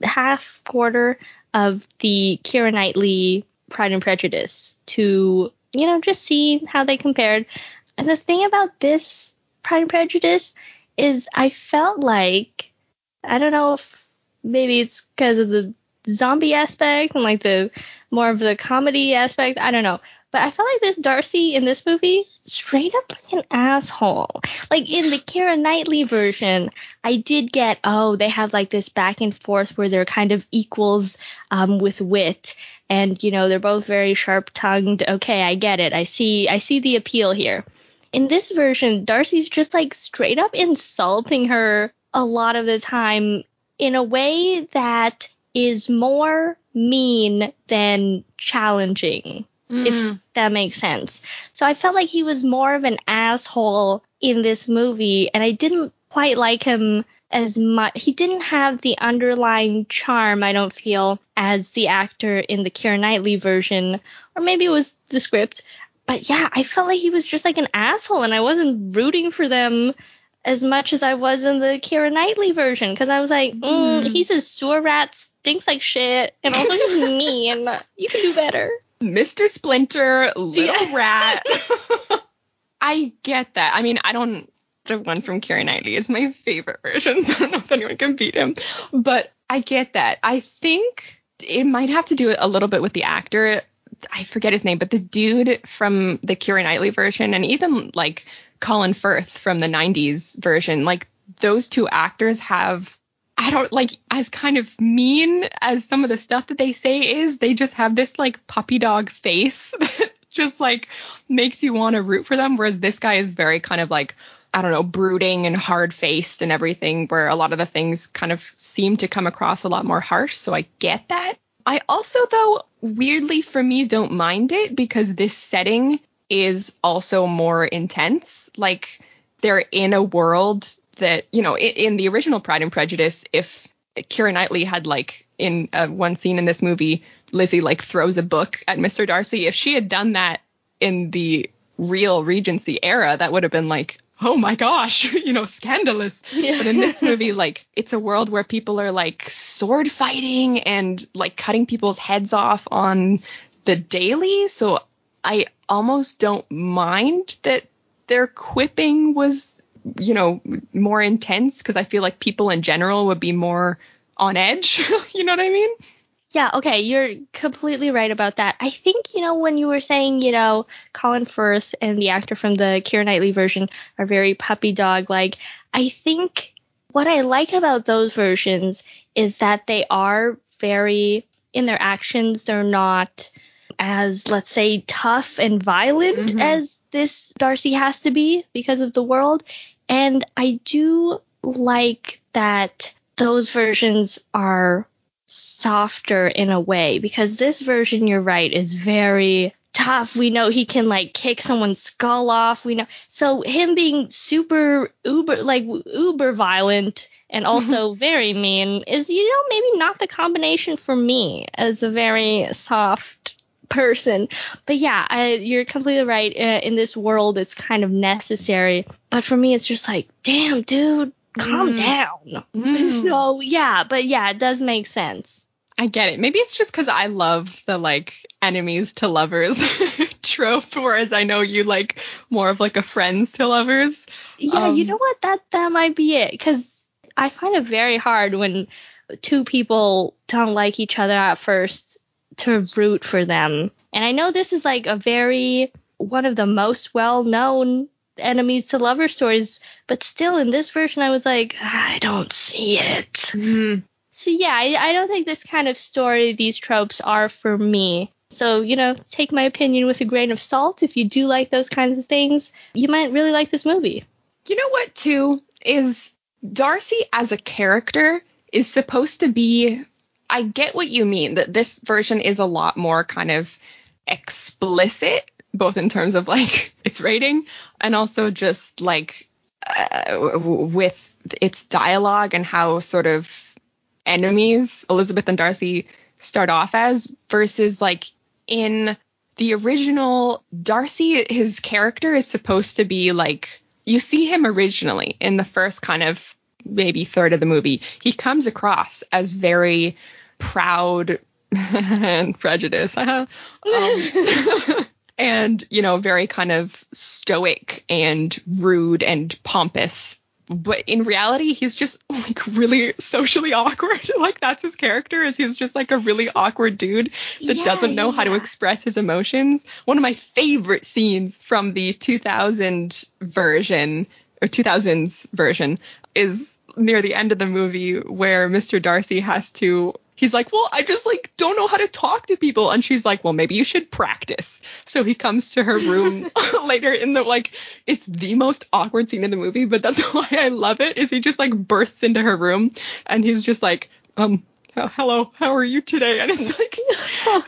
half quarter of the Keira Knightley Pride and Prejudice to, you know, just see how they compared. And the thing about this Pride and Prejudice is I felt like, I don't know if maybe it's because of the zombie aspect and like the more of the comedy aspect. I don't know. But I feel like this Darcy in this movie, straight up like an asshole. Like in the Keira Knightley version, I did get, oh, they have like this back and forth where they're kind of equals um, with wit. And, you know, they're both very sharp tongued. Okay, I get it. I see. I see the appeal here. In this version, Darcy's just like straight up insulting her a lot of the time in a way that is more mean than challenging, mm. if that makes sense. So I felt like he was more of an asshole in this movie, and I didn't quite like him as much. He didn't have the underlying charm, I don't feel, as the actor in the Keira Knightley version, or maybe it was the script. But yeah, I felt like he was just like an asshole, and I wasn't rooting for them as much as I was in the Keira Knightley version, because I was like, mm, mm. he's a sewer rat, stinks like shit, and also he's mean. You can do better. Mister Splinter, little yeah. rat. I get that. I mean, I don't... The one from Keira Knightley is my favorite version, so I don't know if anyone can beat him. But I get that. I think it might have to do a little bit with the actor. I forget his name, but the dude from the Keira Knightley version, and even, like, Colin Firth from the nineties version, like those two actors have, I don't like as kind of mean as some of the stuff that they say is, they just have this like puppy dog face that just like makes you want to root for them. Whereas this guy is very kind of like, I don't know, brooding and hard faced and everything, where a lot of the things kind of seem to come across a lot more harsh. So I get that. I also, though, weirdly for me, don't mind it because this setting is also more intense. Like, they're in a world that, you know, in, in the original Pride and Prejudice, if Keira Knightley had, like, in uh, one scene in this movie, Lizzie, like, throws a book at Mister Darcy. If she had done that in the real Regency era, that would have been like, oh my gosh, you know, scandalous. Yeah. But in this movie, like, it's a world where people are, like, sword fighting and, like, cutting people's heads off on the daily. So I almost don't mind that their quipping was, you know, more intense, because I feel like people in general would be more on edge. You know what I mean? Yeah, okay, you're completely right about that. I think, you know, when you were saying, you know, Colin Firth and the actor from the Keira Knightley version are very puppy dog-like, I think what I like about those versions is that they are very, in their actions, they're not as, let's say, tough and violent mm-hmm. as this Darcy has to be because of the world. And I do like that those versions are softer in a way, because this version, you're right, is very tough. We know he can, like, kick someone's skull off. We know. So him being super uber, like, uber violent and also very mean is, you know, maybe not the combination for me as a very soft person. But yeah, I, you're completely right. Uh, in this world, it's kind of necessary. But for me, it's just like, damn, dude, calm mm. down. Mm. So yeah, but yeah, it does make sense. I get it. Maybe it's just because I love the, like, enemies to lovers trope, whereas I know you like more of, like, a friends to lovers. Yeah, um, you know what? That that might be it, because I find it very hard when two people don't like each other at first to root for them. And I know this is, like, a very, one of the most well-known enemies to lovers stories, but still in this version I was like, I don't see it. Mm. So yeah, I, I don't think this kind of story, these tropes are for me. So, you know, take my opinion with a grain of salt. If you do like those kinds of things, you might really like this movie. You know what, too, is Darcy as a character is supposed to be, I get what you mean, that this version is a lot more kind of explicit, both in terms of, like, its rating and also just, like, uh, with its dialogue and how sort of enemies Elizabeth and Darcy start off as, versus, like, in the original, Darcy, his character is supposed to be, like, you see him originally in the first kind of maybe third of the movie. He comes across as very proud and prejudiced. Uh-huh. Um, and, you know, very kind of stoic and rude and pompous, But in reality, he's just like really socially awkward. Like that's his character, is he's just like a really awkward dude that yeah, doesn't know yeah. how to express his emotions. One of my favorite scenes from the two thousand version or two thousands version is near the end of the movie where Mister Darcy has to, he's like, well, I just like don't know how to talk to people. And she's like, well, maybe you should practice. So he comes to her room later in the, like, it's the most awkward scene in the movie, but that's why I love it, is he just like bursts into her room and he's just like, um, hello, how are you today? And it's like,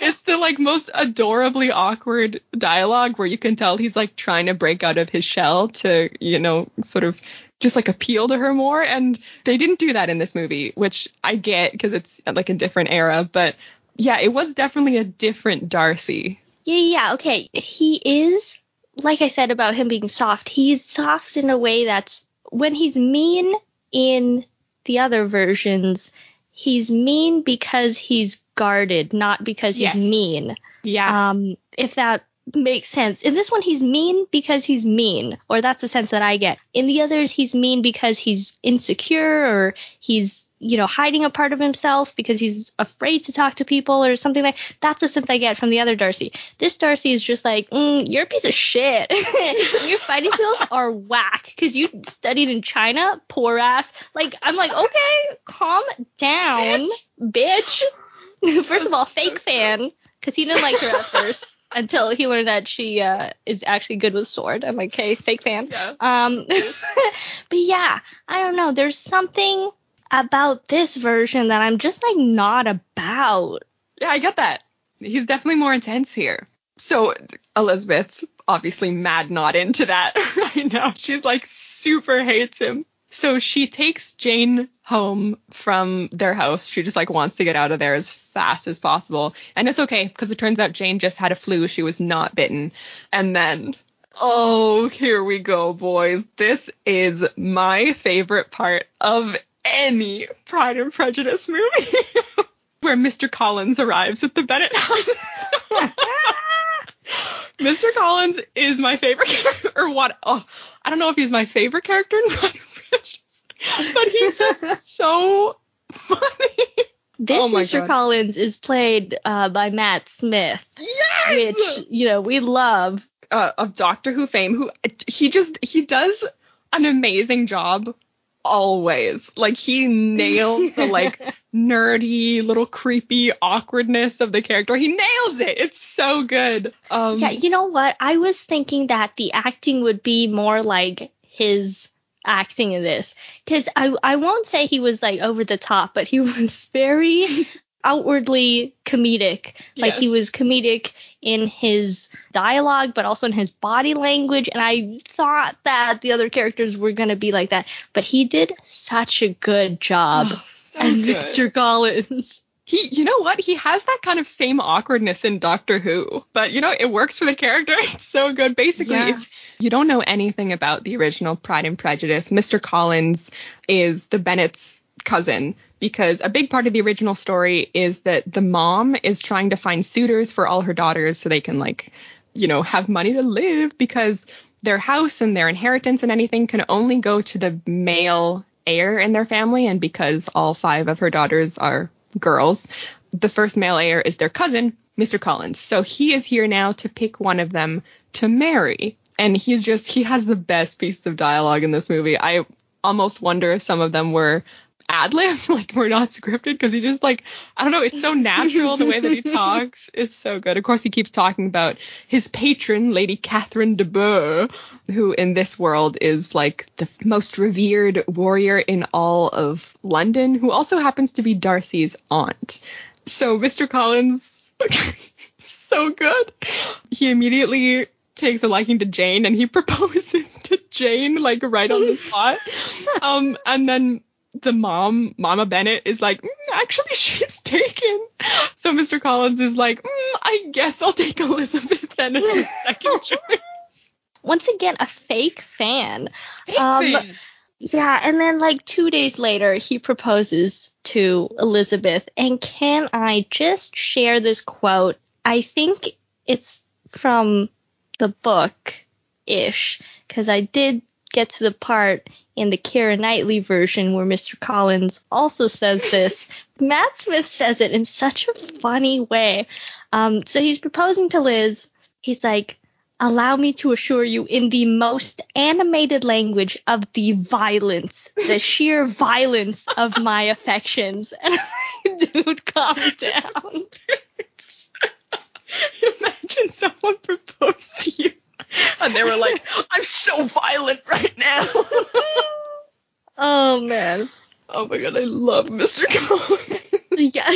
it's the like most adorably awkward dialogue where you can tell he's like trying to break out of his shell to, you know, sort of just like appeal to her more. And they didn't do that in this movie, which I get because it's like a different era. But yeah, it was definitely a different Darcy. Yeah, yeah. OK, he is, like I said about him being soft, he's soft in a way that's, when he's mean in the other versions, he's mean because he's guarded, not because he's yes. mean. Yeah. Um, if that makes sense. In this one, he's mean because he's mean, or that's the sense that I get. In the others, he's mean because he's insecure, or he's, you know, hiding a part of himself because he's afraid to talk to people or something like that. That's the sense I get from the other Darcy. This Darcy is just like, mm, you're a piece of shit. Your fighting skills are whack because you studied in China, poor ass. Like, I'm like, okay, calm down, bitch. bitch. First of all, fake fan, because he didn't like her at first. Until he learned that she uh, is actually good with sword. I'm like, okay, fake fan. Yeah. Um, but yeah, I don't know. There's something about this version that I'm just like not about. Yeah, I get that. He's definitely more intense here. So Elizabeth, obviously mad not into that right now. She's like super hates him. So she takes Jane home from their house. She just like wants to get out of there as fast as possible. And it's okay, because it turns out Jane just had a flu. She was not bitten. And then, oh, here we go, boys. This is my favorite part of any Pride and Prejudice movie, where Mister Collins arrives at the Bennett house. Mister Collins is my favorite character, or what? Oh, I don't know if he's my favorite character in Pride and Prejudice, but he's just so funny. This oh Mister God. Collins is played uh, by Matt Smith, yes! which, you know, we love. Uh, of Doctor Who fame, who he just, he does an amazing job always. Like, he nails the, like, nerdy, little creepy awkwardness of the character. He nails it. It's so good. Um, yeah, you know what? I was thinking that the acting would be more like his acting in this, because I, I won't say he was like over the top, but he was very outwardly comedic. Like yes. he was comedic in his dialogue, but also in his body language. And I thought that the other characters were going to be like that, but he did such a good job oh, so as good. Mister Collins. He, you know what? He has that kind of same awkwardness in Doctor Who, but you know, it works for the character. It's so good. Basically, yeah. if you don't know anything about the original Pride and Prejudice, Mister Collins is the Bennett's cousin, because a big part of the original story is that the mom is trying to find suitors for all her daughters so they can, like, you know, have money to live, because their house and their inheritance and anything can only go to the male heir in their family. And because all five of her daughters are girls, the first male heir is their cousin, Mister Collins. So he is here now to pick one of them to marry. And he's just, he has the best pieces of dialogue in this movie. I almost wonder if some of them were ad-lib, like we're not scripted, because he just like, I don't know, it's so natural the way that he talks. It's so good. Of course, he keeps talking about his patron, Lady Catherine de Bourgh, who in this world is like the most revered warrior in all of London, who also happens to be Darcy's aunt. So Mister Collins, so good. He immediately takes a liking to Jane, and he proposes to Jane, like, right on the spot. Um, and then the mom, Mama Bennett, is like, mm, actually, she's taken. So Mister Collins is like, mm, I guess I'll take Elizabeth then as a second choice. Once again, a fake fan. Fake um, fan. Yeah, and then, like, two days later, he proposes to Elizabeth. And can I just share this quote? I think it's from the book-ish, because I did get to the part in the Keira Knightley version where Mister Collins also says this. Matt Smith says it in such a funny way. Um, so he's proposing to Liz. He's like, allow me to assure you in the most animated language of the violence, the sheer violence of my affections. And I'm like, dude, calm down. Imagine someone proposed to you and they were like, I'm so violent right now. Oh, man. Oh, my God. I love Mister Collins. Yeah.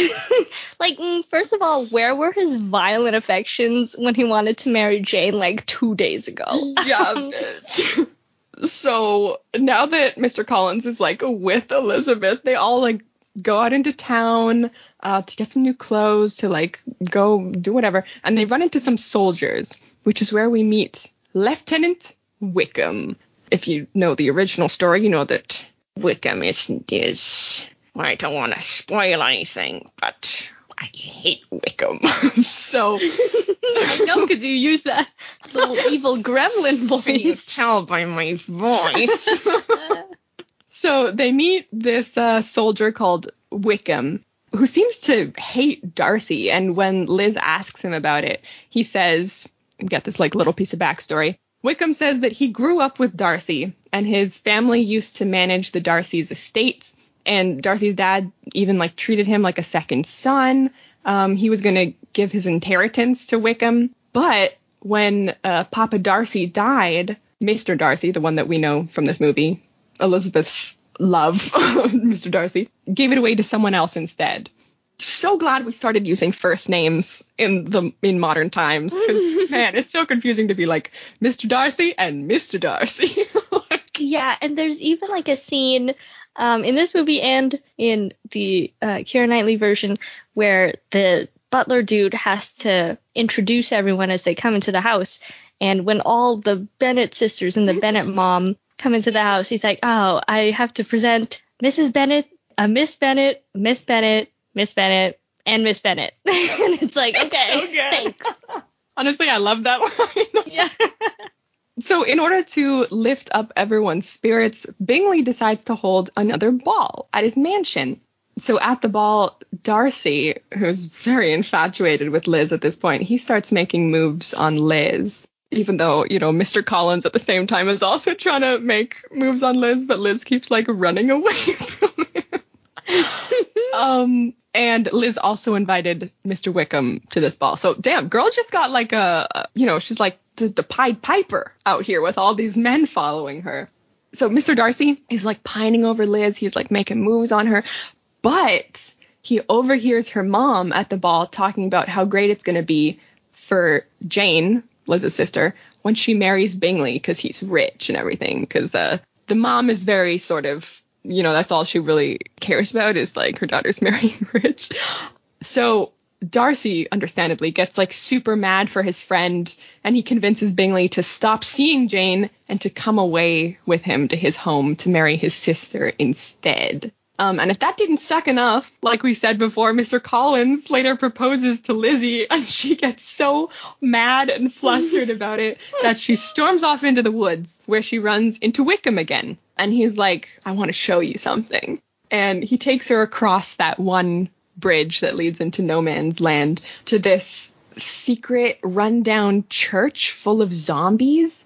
Like, first of all, where were his violent affections when he wanted to marry Jane, like, two days ago? Yeah. So now that Mister Collins is, like, with Elizabeth, they all, like, go out into town uh, to get some new clothes, to, like, go do whatever. And they run into some soldiers, which is where we meet Lieutenant Wickham. If you know the original story, you know that Wickham isn't his... I don't want to spoil anything, but I hate Wickham. So I know, because you use that little evil gremlin voice. Can you tell by my voice? So they meet this uh, soldier called Wickham, who seems to hate Darcy. And when Liz asks him about it, he says, "I've got this like little piece of backstory." Wickham says that he grew up with Darcy, and his family used to manage the Darcy's estate. And Darcy's dad even, like, treated him like a second son. Um, he was going to give his inheritance to Wickham. But when uh, Papa Darcy died, Mister Darcy, the one that we know from this movie, Elizabeth's love, Mister Darcy, gave it away to someone else instead. So glad we started using first names in the in modern times. Because, man, it's so confusing to be like, Mister Darcy and Mister Darcy. Like, yeah, and there's even, like, a scene... Um, in this movie and in the uh, Keira Knightley version, where the butler dude has to introduce everyone as they come into the house. And when all the Bennett sisters and the Bennett mom come into the house, he's like, oh, I have to present Missus Bennett, uh, Miss Bennett, Miss Bennett, Miss Bennett, and Miss Bennett. And it's like, okay, it's so thanks. Honestly, I love that line. Yeah. So in order to lift up everyone's spirits, Bingley decides to hold another ball at his mansion. So at the ball, Darcy, who's very infatuated with Liz at this point, he starts making moves on Liz, even though, you know, Mister Collins at the same time is also trying to make moves on Liz. But Liz keeps like running away from him. um, and Liz also invited Mister Wickham to this ball. So damn, girl just got like a, you know, she's like, The, the Pied Piper out here with all these men following her. So Mister Darcy is like pining over Liz. He's like making moves on her, but he overhears her mom at the ball talking about how great it's going to be for Jane, Liz's sister, when she marries Bingley because he's rich and everything. Because uh, the mom is very sort of, you know, that's all she really cares about is like her daughter's marrying rich. So Darcy, understandably, gets like super mad for his friend, and he convinces Bingley to stop seeing Jane and to come away with him to his home to marry his sister instead. Um, and if that didn't suck enough, like we said before, Mister Collins later proposes to Lizzie, and she gets so mad and flustered about it that she storms off into the woods where she runs into Wickham again. And he's like, I want to show you something. And he takes her across that one bridge that leads into no man's land to this secret rundown church full of zombies,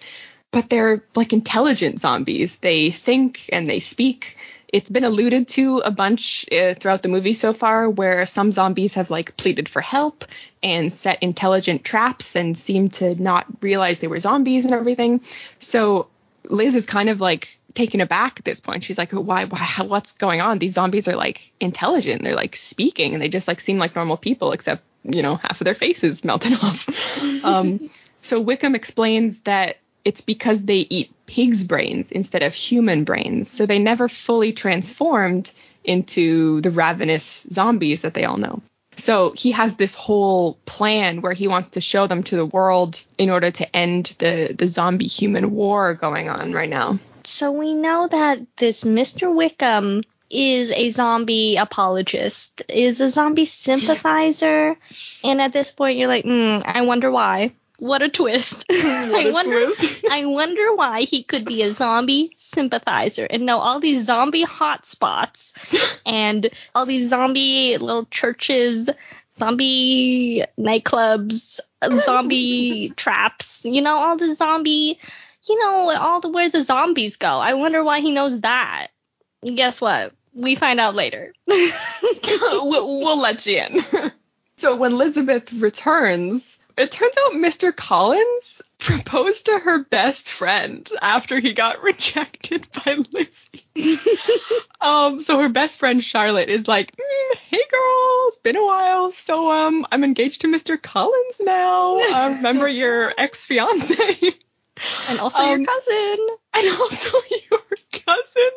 but they're like intelligent zombies. They think and they speak. It's been alluded to a bunch uh, throughout the movie so far, where some zombies have like pleaded for help and set intelligent traps and seem to not realize they were zombies and everything. So Liz is kind of like taken aback at this point. She's like, why, why, what's going on? These zombies are like intelligent. They're like speaking and they just like seem like normal people, except, you know, half of their faces melted off. um, so Wickham explains that it's because they eat pig's brains instead of human brains. So they never fully transformed into the ravenous zombies that they all know. So he has this whole plan where he wants to show them to the world in order to end the, the zombie human war going on right now. So we know that this Mister Wickham is a zombie apologist, is a zombie sympathizer. And at this point, you're like, mm, I wonder why. What a twist. What I, a wonder, twist. I wonder why he could be a zombie sympathizer and know all these zombie hotspots and all these zombie little churches, zombie nightclubs, zombie traps, you know, all the zombie, you know, all the where the zombies go. I wonder why he knows that. And guess what? We find out later. we'll, we'll let you in. So when Elizabeth returns, it turns out Mister Collins proposed to her best friend after he got rejected by Lizzie. um, so her best friend Charlotte is like, mm, "Hey girl, it's been a while. So um, I'm engaged to Mister Collins now. Uh, remember your ex-fiance and also um, your cousin, and also your cousin."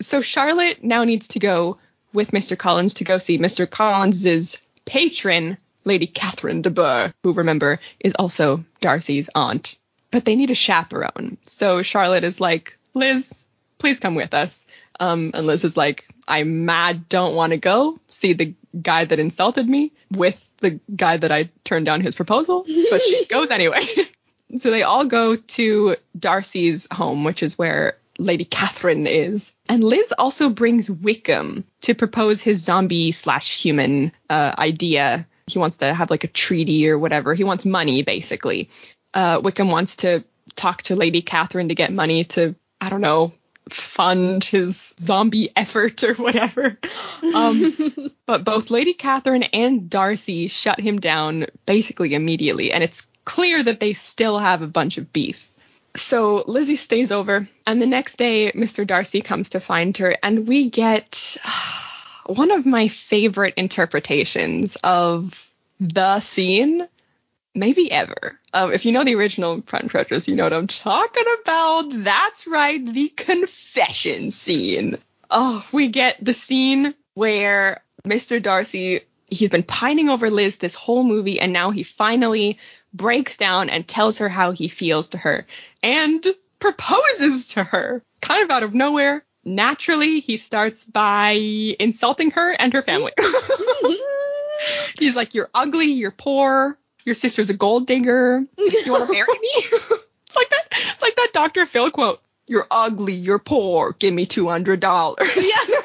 So Charlotte now needs to go with Mister Collins to go see Mister Collins's patron, Lady Catherine de Bourgh, who, remember, is also Darcy's aunt. But they need a chaperone. So Charlotte is like, Liz, please come with us. Um, and Liz is like, I mad don't want to go see the guy that insulted me with the guy that I turned down his proposal. But she goes anyway. So they all go to Darcy's home, which is where Lady Catherine is. And Liz also brings Wickham to propose his zombie slash human uh, idea. He wants to have like a treaty or whatever. He wants money, basically. Uh, Wickham wants to talk to Lady Catherine to get money to, I don't know, fund his zombie effort or whatever. Um, but both Lady Catherine and Darcy shut him down basically immediately. And it's clear that they still have a bunch of beef. So Lizzie stays over. And the next day, Mister Darcy comes to find her. And we get one of my favorite interpretations of the scene, maybe ever. Um, if you know the original Pride and Prejudice, you know what I'm talking about. That's right, the confession scene. Oh, we get the scene where Mister Darcy, he's been pining over Liz this whole movie, and now he finally breaks down and tells her how he feels to her and proposes to her, kind of out of nowhere. Naturally, he starts by insulting her and her family. He's like, you're ugly, you're poor, your sister's a gold digger, you want to marry me? It's like that It's like that Doctor Phil quote, you're ugly, you're poor, give me two hundred dollars. Yeah.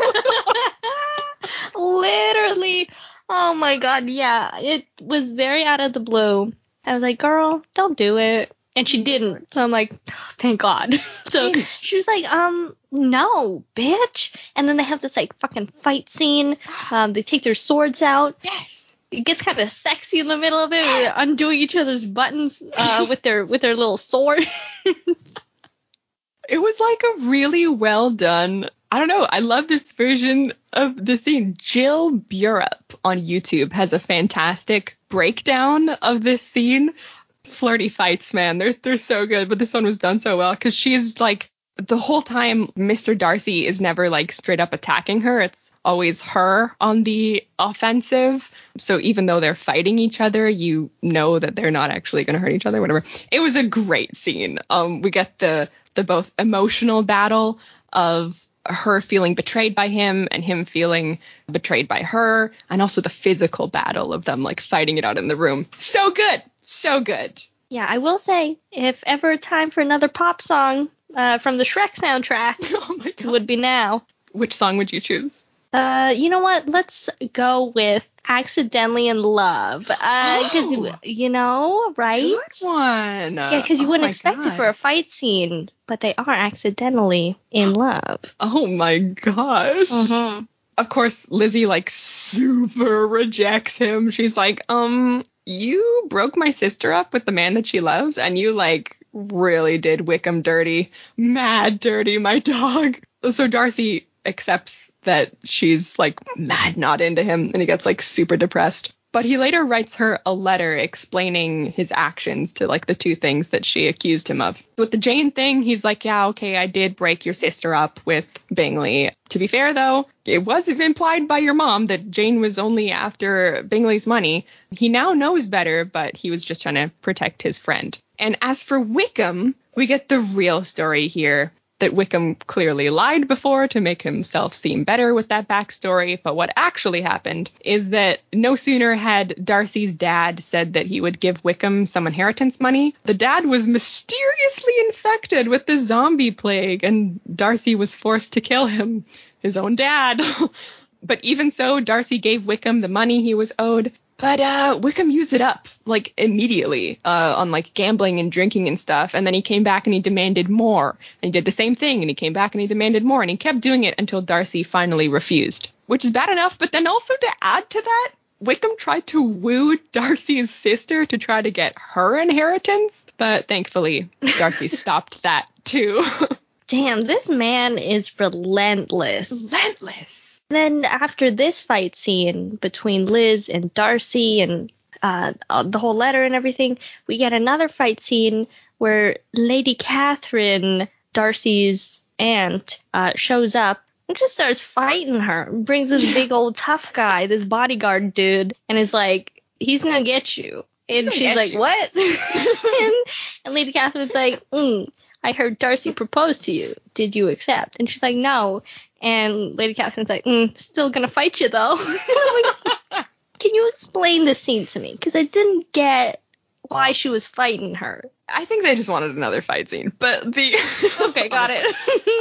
Literally. Oh my god, yeah. It was very out of the blue. I was like, girl, don't do it. And she didn't. So I'm like, oh, thank God. So she was like, um, no, bitch. And then they have this, like, fucking fight scene. Um, they take their swords out. Yes. It gets kind of sexy in the middle of it. They're undoing each other's buttons uh, with their with their little sword. It was, like, a really well done. I don't know. I love this version of the scene. Jill Bureup on YouTube has a fantastic breakdown of this scene. Flirty fights, man, they're they're so good, but this one was done so well because she's like, the whole time Mister Darcy is never like straight up attacking her. It's always her on the offensive. So even though they're fighting each other, you know that they're not actually going to hurt each other, whatever. It was a great scene. Um, we get the the both emotional battle of her feeling betrayed by him and him feeling betrayed by her, and also the physical battle of them like fighting it out in the room. So good. So good. Yeah, I will say, if ever time for another pop song uh, from the Shrek soundtrack, oh my God, would be now. Which song would you choose? Uh, you know what? Let's go with Accidentally in Love. Uh, oh, you know, right? Good one. Yeah, because you oh wouldn't expect God. It for a fight scene, but they are accidentally in love. Oh my gosh. Mm-hmm. Of course, Lizzie, like, super rejects him. She's like, um... you broke my sister up with the man that she loves, and you, like, really did Wickham dirty. Mad dirty, my dog. So Darcy accepts that she's, like, mad not into him, and he gets, like, super depressed. But he later writes her a letter explaining his actions to, like, the two things that she accused him of. With the Jane thing, he's like, yeah, okay, I did break your sister up with Bingley. To be fair, though, it was implied by your mom that Jane was only after Bingley's money. He now knows better, but he was just trying to protect his friend. And as for Wickham, we get the real story here. that Wickham clearly lied before to make himself seem better with that backstory. But what actually happened is that no sooner had Darcy's dad said that he would give Wickham some inheritance money, the dad was mysteriously infected with the zombie plague, and Darcy was forced to kill him, his own dad. But even so, Darcy gave Wickham the money he was owed. But uh, Wickham used it up, like, immediately uh, on, like, gambling and drinking and stuff. And then he came back and he demanded more. And he did the same thing. And he came back and he demanded more. And he kept doing it until Darcy finally refused, which is bad enough. But then also to add to that, Wickham tried to woo Darcy's sister to try to get her inheritance. But thankfully, Darcy stopped that, too. Damn, this man is relentless. Relentless. Then after this fight scene between Liz and Darcy and uh, the whole letter and everything, we get another fight scene where Lady Catherine, Darcy's aunt, uh, shows up and just starts fighting her. Brings this big old tough guy, this bodyguard dude, and is like, he's going to get you. And she's like, you. What? and, and Lady Catherine's like, mm, I heard Darcy proposed to you. Did you accept? And she's like, no. And Lady Catherine's like, mm, still gonna fight you, though. Like, can you explain this scene to me? Because I didn't get why she was fighting her. I think they just wanted another fight scene. But the... Okay, got it.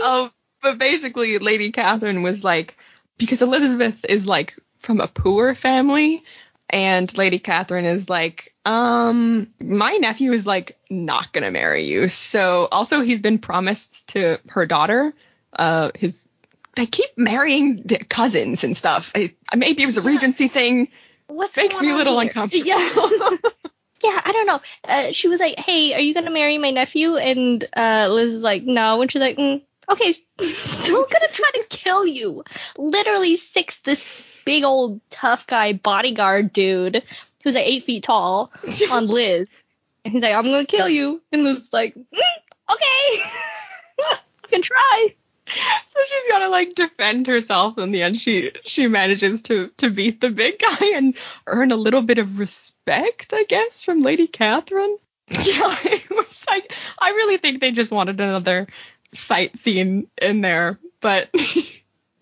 um, but basically, Lady Catherine was like... Because Elizabeth is, like, from a poor family. And Lady Catherine is like, um, my nephew is, like, not gonna marry you. So, also, he's been promised to her daughter, uh, his... They keep marrying their cousins and stuff. I, maybe it was a yeah. Regency thing. What's Makes me a little here? uncomfortable. Yeah. yeah, I don't know. Uh, she was like, hey, are you going to marry my nephew? And uh, Liz is like, no. And she's like, mm, okay, still going to try to kill you. Literally six, this big old tough guy bodyguard dude who's like eight feet tall on Liz. And he's like, I'm going to kill you. And Liz's like, mm, okay, you can try. So she's got to, like, defend herself. In the end, she she manages to, to beat the big guy and earn a little bit of respect, I guess, from Lady Catherine. Yeah, it was like, I really think they just wanted another fight scene in there. But,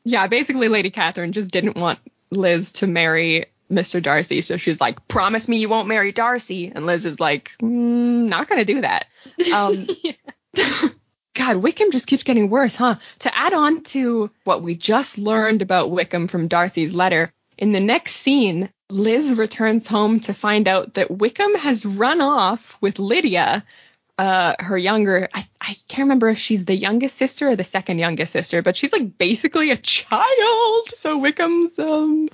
yeah, basically Lady Catherine just didn't want Liz to marry Mister Darcy. So she's like, promise me you won't marry Darcy. And Liz is like, mm, not going to do that. Um God, Wickham just keeps getting worse, huh? To add on to what we just learned about Wickham from Darcy's letter, in the next scene, Liz returns home to find out that Wickham has run off with Lydia, uh, her younger... I, I can't remember if she's the youngest sister or the second youngest sister, but she's, like, basically a child. So Wickham's um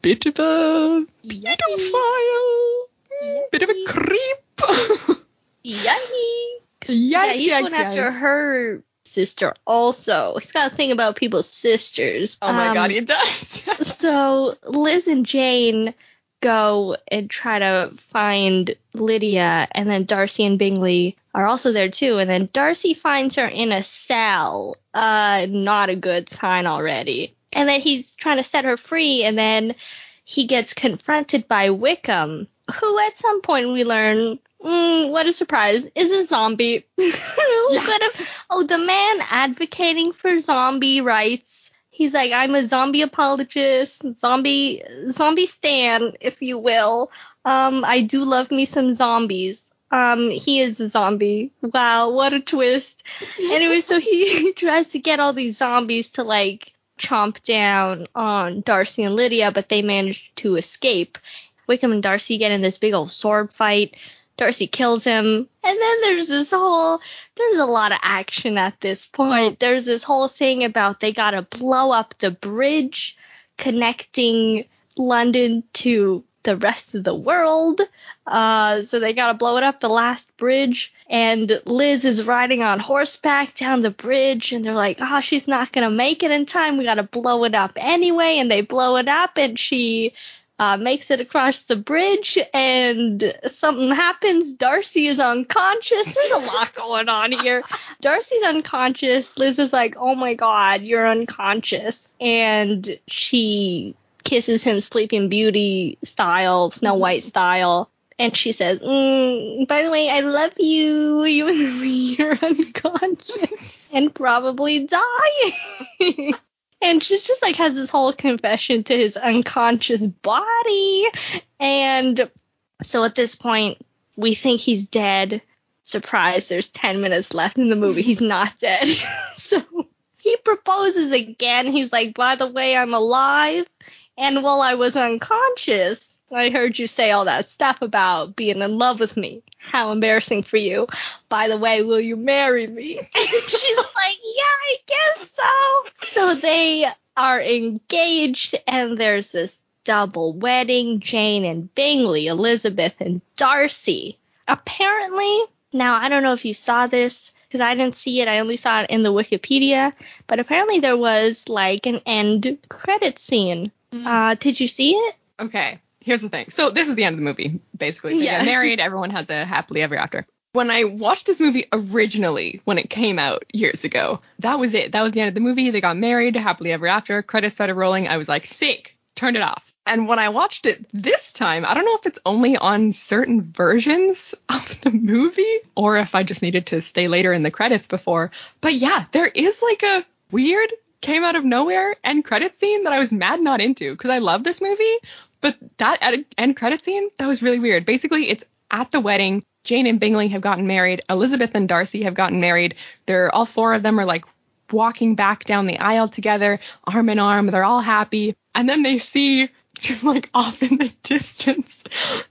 bit of a pedophile, Yummy. bit of a creep. Yummy. Yes, yeah, he's yes, going yes. after her sister also. He's got a thing about people's sisters. Oh, my um, God, he does. So Liz and Jane go and try to find Lydia, and then Darcy and Bingley are also there, too. And then Darcy finds her in a cell. Uh, not a good sign already. And then he's trying to set her free, and then he gets confronted by Wickham, who at some point we learn... Mm, what a surprise, is a zombie. Who yeah. could have? Oh, the man advocating for zombie rights. He's like, I'm a zombie apologist, zombie zombie stan, if you will. Um, I do love me some zombies. Um, he is a zombie. Wow, what a twist. Anyway, so he tries to get all these zombies to, like, chomp down on Darcy and Lydia, but they manage to escape. Wickham and Darcy get in this big old sword fight. Darcy kills him, and then there's this whole, there's a lot of action at this point. There's this whole thing about they gotta blow up the bridge connecting London to the rest of the world, uh, so they gotta blow it up, the last bridge, and Liz is riding on horseback down the bridge, and they're like, oh, she's not gonna make it in time, we gotta blow it up anyway, and they blow it up, and she... Uh, makes it across the bridge, and something happens. Darcy is unconscious. There's a lot going on here. Darcy's unconscious. Liz is like, oh my God, you're unconscious. And she kisses him Sleeping Beauty style, Snow White style. And she says, mm, by the way, I love you, even though you're unconscious and probably dying. And she's just like has this whole confession to his unconscious body. And so at this point, we think he's dead. Surprise, there's ten minutes left in the movie. He's not dead. So he proposes again. He's like, by the way, I'm alive. And while I was unconscious, I heard you say all that stuff about being in love with me. How embarrassing for you. By the way, will you marry me? And she's like, yeah, I guess so. So they are engaged, and there's this double wedding, Jane and Bingley, Elizabeth and Darcy. Apparently, now I don't know if you saw this, because I didn't see it, I only saw it in the Wikipedia, but apparently there was like an end credit scene. Mm. Uh, did you see it? Okay. Here's the thing. So this is the end of the movie, basically. They yeah. get married. Everyone has a happily ever after. When I watched this movie originally, when it came out years ago, that was it. That was the end of the movie. They got married, happily ever after. Credits started rolling. I was like, sick. Turned it off. And when I watched it this time, I don't know if it's only on certain versions of the movie or if I just needed to stay later in the credits before. But yeah, there is like a weird came out of nowhere end credit scene that I was mad not into because I love this movie. But that end credit scene, that was really weird. Basically, it's at the wedding. Jane and Bingley have gotten married. Elizabeth and Darcy have gotten married. They're all four of them are like walking back down the aisle together, arm in arm. They're all happy. And then they see just like off in the distance,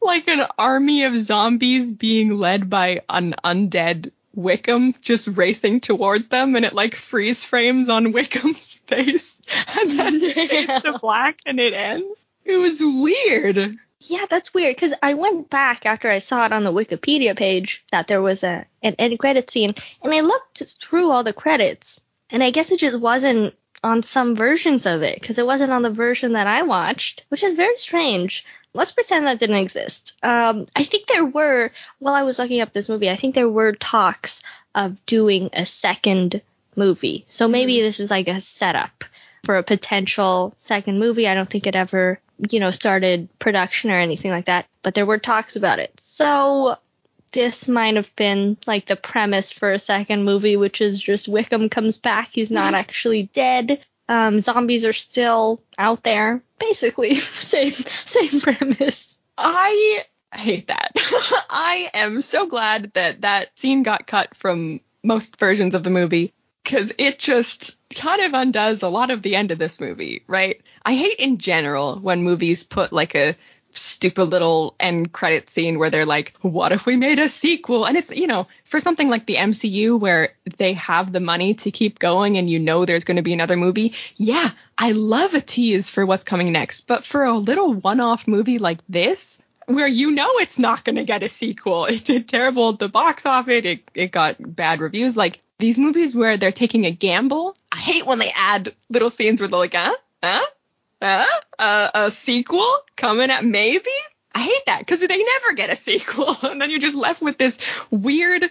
like an army of zombies being led by an undead Wickham just racing towards them, and it like freeze frames on Wickham's face and then it fades to black and it ends. It was weird. Yeah, that's weird, because I went back after I saw it on the Wikipedia page that there was a an end credit scene, and I looked through all the credits, and I guess it just wasn't on some versions of it, because it wasn't on the version that I watched, which is very strange. Let's pretend that didn't exist. Um, I think there were, while I was looking up this movie, I think there were talks of doing a second movie. So maybe mm. this is like a setup for a potential second movie. I don't think it ever, you know, started production or anything like that, but there were talks about it. So this might have been like the premise for a second movie, which is just Wickham comes back. He's not actually dead. Um, zombies are still out there. Basically, same, same premise. I hate that. I am so glad that that scene got cut from most versions of the movie, because it just kind of undoes a lot of the end of this movie, right? I hate in general when movies put like a stupid little end credit scene where they're like, what if we made a sequel? And it's, you know, for something like the M C U where they have the money to keep going and you know there's going to be another movie. Yeah, I love a tease for what's coming next. But for a little one-off movie like this, where you know it's not going to get a sequel, it did terrible at the box office, it, it got bad reviews. Like these movies where they're taking a gamble, I hate when they add little scenes where they're like, huh? Huh? Uh, uh, a sequel coming at maybe? I hate that because they never get a sequel. And then you're just left with this weird,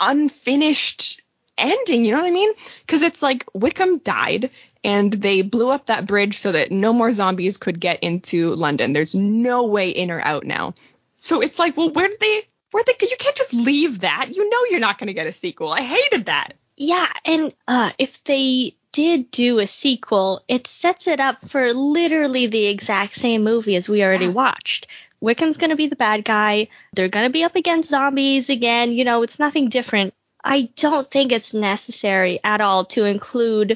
unfinished ending. You know what I mean? Because it's like Wickham died and they blew up that bridge so that no more zombies could get into London. There's no way in or out now. So it's like, well, where did they, where did they, you can't just leave that. You know you're not going to get a sequel. I hated that. Yeah. And uh, if they did do a sequel, it sets it up for literally the exact same movie as we already yeah. watched. Wickham's going to be the bad guy. They're going to be up against zombies again. You know, it's nothing different. I don't think it's necessary at all to include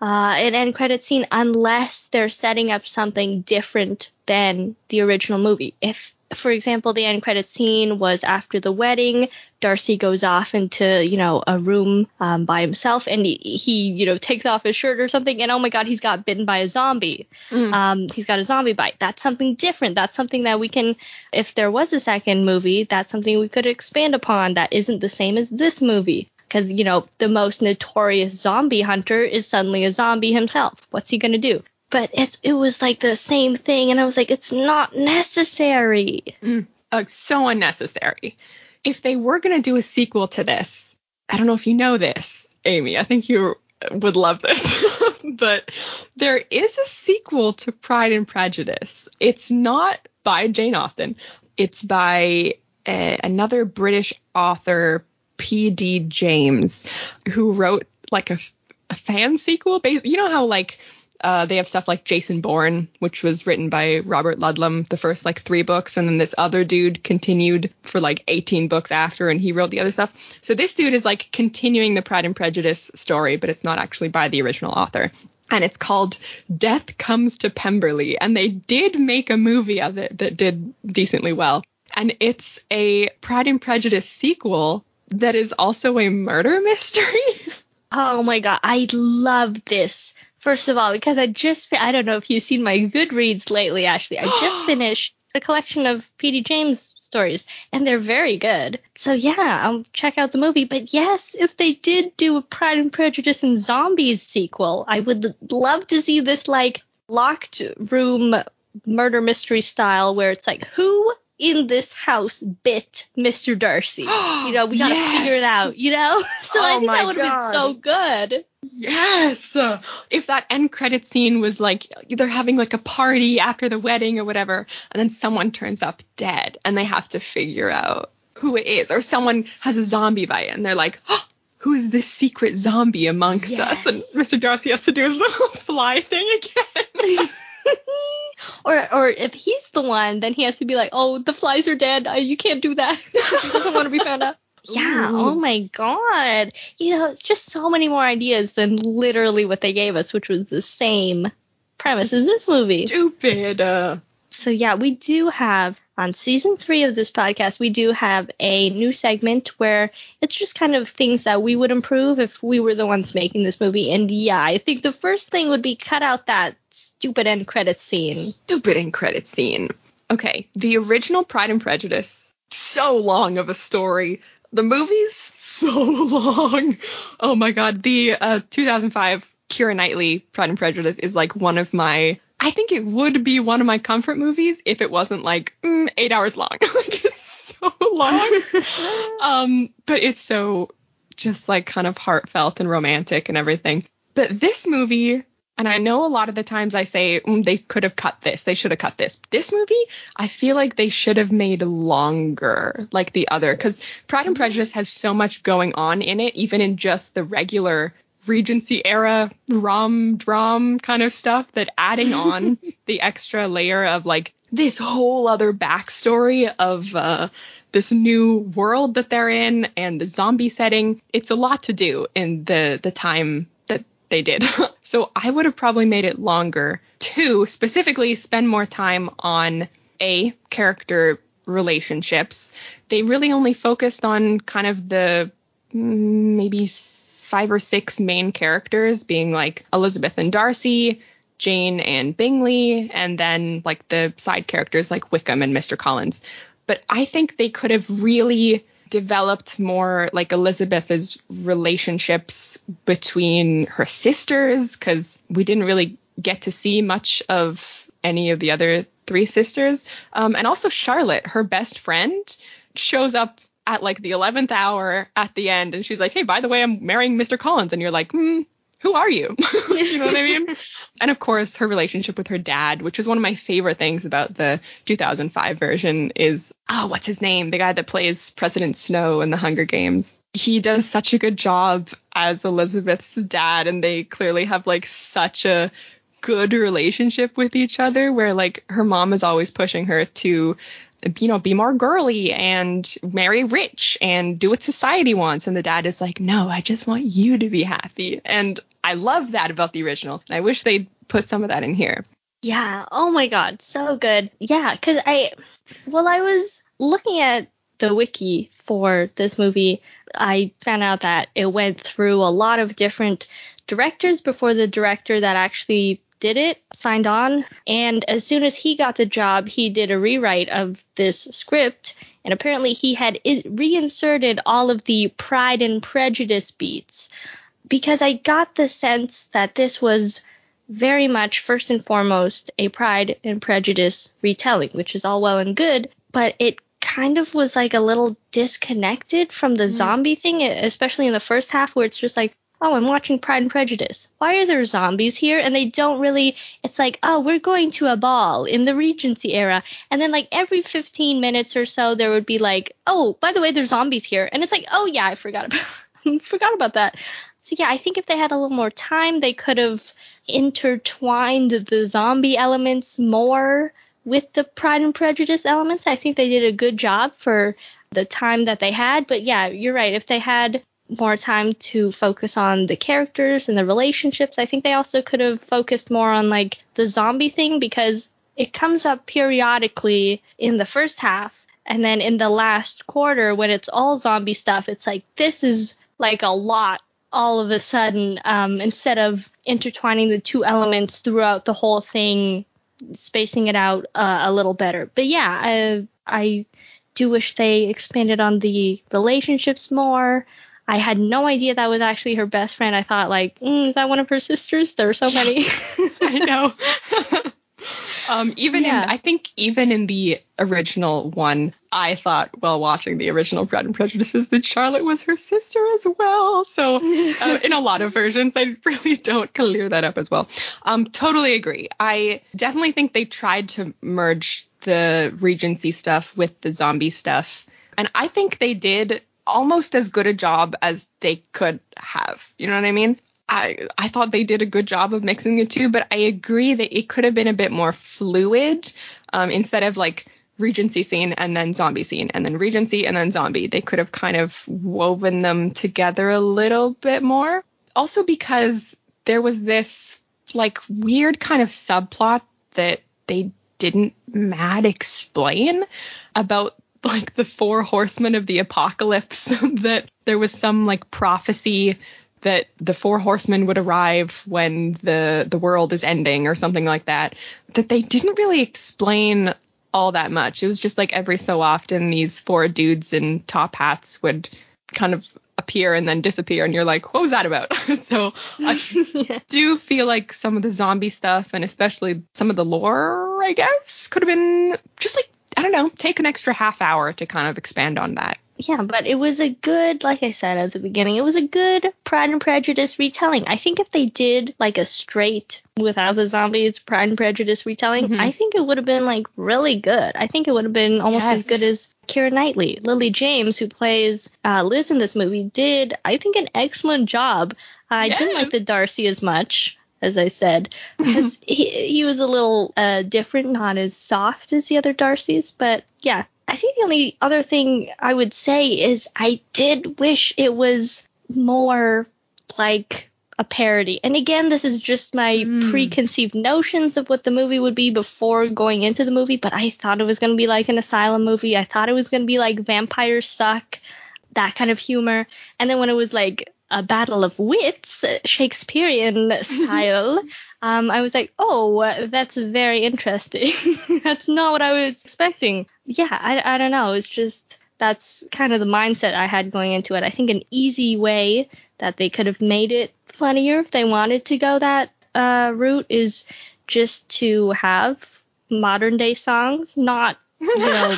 uh, an end credit scene unless they're setting up something different than the original movie. If, for example, the end credit scene was after the wedding, Darcy goes off into, you know, a room um, by himself and he, he, you know, takes off his shirt or something. And oh, my God, he's got bitten by a zombie. Mm. Um, he's got a zombie bite. That's something different. That's something that we can, if there was a second movie, that's something we could expand upon. That isn't the same as this movie because, you know, the most notorious zombie hunter is suddenly a zombie himself. What's he going to do? But it's it was like the same thing. And I was like, it's not necessary. Mm. Oh, so unnecessary. If they were going to do a sequel to this, I don't know if you know this, Amy, I think you would love this, but there is a sequel to Pride and Prejudice. It's not by Jane Austen, It's by a, another British author, P D James, who wrote like a, a fan sequel. You know how like uh, they have stuff like Jason Bourne, which was written by Robert Ludlum, the first like three books. And then this other dude continued for like eighteen books after, and he wrote the other stuff. So this dude is like continuing the Pride and Prejudice story, but it's not actually by the original author. And it's called Death Comes to Pemberley. And they did make a movie of it that did decently well. And it's a Pride and Prejudice sequel that is also a murder mystery. Oh, my God. I love this. First of all, because I just I don't know if you've seen my Goodreads lately, Ashley. I just finished a collection of P D James stories, and they're very good. So, yeah, I'll check out the movie. But, yes, if they did do a Pride and Prejudice and Zombies sequel, I would love to see this, like, locked room murder mystery style where it's like, who in this house bit Mister Darcy? You know, we got to yes. figure it out, you know? So oh I think that would have been so good. Yes. If that end credit scene was like they're having like a party after the wedding or whatever, and then someone turns up dead and they have to figure out who it is, or someone has a zombie bite and they're like, oh, who is this secret zombie amongst yes. us? And Mister Darcy has to do his little fly thing again. Or or if he's the one, then he has to be like, oh, the flies are dead. Uh, you can't do that. He doesn't want to be found out. Yeah. Ooh. Oh, my God. You know, it's just so many more ideas than literally what they gave us, which was the same premise as this movie. Stupid. Uh. So, yeah, we do have on season three of this podcast, we do have a new segment where it's just kind of things that we would improve if we were the ones making this movie. And, yeah, I think the first thing would be cut out that stupid end credit scene. Stupid end credit scene. Okay. The original Pride and Prejudice. So long of a story. The movies, so long. Oh, my God. The uh, two thousand five Keira Knightley Pride and Prejudice is like one of my, I think it would be one of my comfort movies if it wasn't like mm, eight hours long. Like, it's so long. um, but it's so just like kind of heartfelt and romantic and everything. But this movie, and I know a lot of the times I say mm, they could have cut this, they should have cut this. This movie, I feel like they should have made longer, like the other, because Pride and Prejudice has so much going on in it, even in just the regular Regency era rom drum kind of stuff, that adding on the extra layer of like this whole other backstory of uh, this new world that they're in and the zombie setting. It's a lot to do in the, the time that they did. So I would have probably made it longer to specifically spend more time on a character relationships. They really only focused on kind of the maybe five or six main characters, being like Elizabeth and Darcy, Jane and Bingley, and then like the side characters like Wickham and Mister Collins. But I think they could have really developed more like Elizabeth's relationships between her sisters, because we didn't really get to see much of any of the other three sisters. Um, and also Charlotte, her best friend, shows up at like the eleventh hour at the end, and she's like, hey, by the way, I'm marrying Mister Collins. And you're like, hmm, who are you? You know what I mean? And of course, her relationship with her dad, which is one of my favorite things about the two thousand five version, is, oh, what's his name? The guy that plays President Snow in the Hunger Games. He does such a good job as Elizabeth's dad, and they clearly have like such a good relationship with each other, where like her mom is always pushing her to, you know, be more girly and marry rich and do what society wants. And the dad is like, no, I just want you to be happy. And I love that about the original. And I wish they'd put some of that in here. Yeah. Oh, my God. So good. Yeah. Because I, well, I was looking at the wiki for this movie. I found out that it went through a lot of different directors before the director that actually did it signed on, and as soon as he got the job, he did a rewrite of this script, and apparently he had reinserted all of the Pride and Prejudice beats, because I got the sense that this was very much first and foremost a Pride and Prejudice retelling, which is all well and good, but it kind of was like a little disconnected from the mm. zombie thing, especially in the first half, where it's just like, oh, I'm watching Pride and Prejudice. Why are there zombies here? And they don't really, it's like, oh, we're going to a ball in the Regency era. And then like every fifteen minutes or so, there would be like, oh, by the way, there's zombies here. And it's like, oh, yeah, I forgot about, forgot about that. So, yeah, I think if they had a little more time, they could have intertwined the zombie elements more with the Pride and Prejudice elements. I think they did a good job for the time that they had. But, yeah, you're right. If they had more time to focus on the characters and the relationships, I think they also could have focused more on, like, the zombie thing, because it comes up periodically in the first half. And then in the last quarter, when it's all zombie stuff, it's like, this is, like, a lot all of a sudden, um, instead of intertwining the two elements throughout the whole thing, spacing it out uh, a little better. But yeah, I, I do wish they expanded on the relationships more. I had no idea that was actually her best friend. I thought, like, mm, is that one of her sisters? There are so yeah. many. I know. um, even yeah. in, I think even in the original one, I thought while watching the original Pride and Prejudices that Charlotte was her sister as well. So uh, in a lot of versions, they really don't clear that up as well. Um, totally agree. I definitely think they tried to merge the Regency stuff with the zombie stuff. And I think they did almost as good a job as they could have. You know what I mean? I I thought they did a good job of mixing the two, but I agree that it could have been a bit more fluid um, instead of like Regency scene and then zombie scene and then Regency and then zombie. They could have kind of woven them together a little bit more. Also because there was this like weird kind of subplot that they didn't mad explain about like the four horsemen of the apocalypse, that there was some like prophecy that the four horsemen would arrive when the the world is ending or something like that, that they didn't really explain all that much. It was just like every so often these four dudes in top hats would kind of appear and then disappear. And you're like, what was that about? So I do feel like some of the zombie stuff and especially some of the lore, I guess, could have been just like, I don't know, take an extra half hour to kind of expand on that. Yeah, but it was a good, like I said at the beginning, it was a good Pride and Prejudice retelling. I think if they did like a straight without the zombies Pride and Prejudice retelling, mm-hmm. I think it would have been like really good. I think it would have been almost yes. as good as Keira Knightley. Lily James, who plays uh, Liz in this movie, did, I think, an excellent job. I yes. didn't like the Darcy as much, as I said, because he, he was a little uh, different, not as soft as the other Darcys. But yeah. I think the only other thing I would say is I did wish it was more like a parody. And again, this is just my mm. preconceived notions of what the movie would be before going into the movie. But I thought it was going to be like an asylum movie. I thought it was going to be like vampires suck, that kind of humor. And then when it was like a battle of wits, Shakespearean style, Um, I was like, oh, that's very interesting. That's not what I was expecting. Yeah, I, I don't know. It's just that's kind of the mindset I had going into it. I think an easy way that they could have made it funnier if they wanted to go that uh, route is just to have modern day songs, not, you know,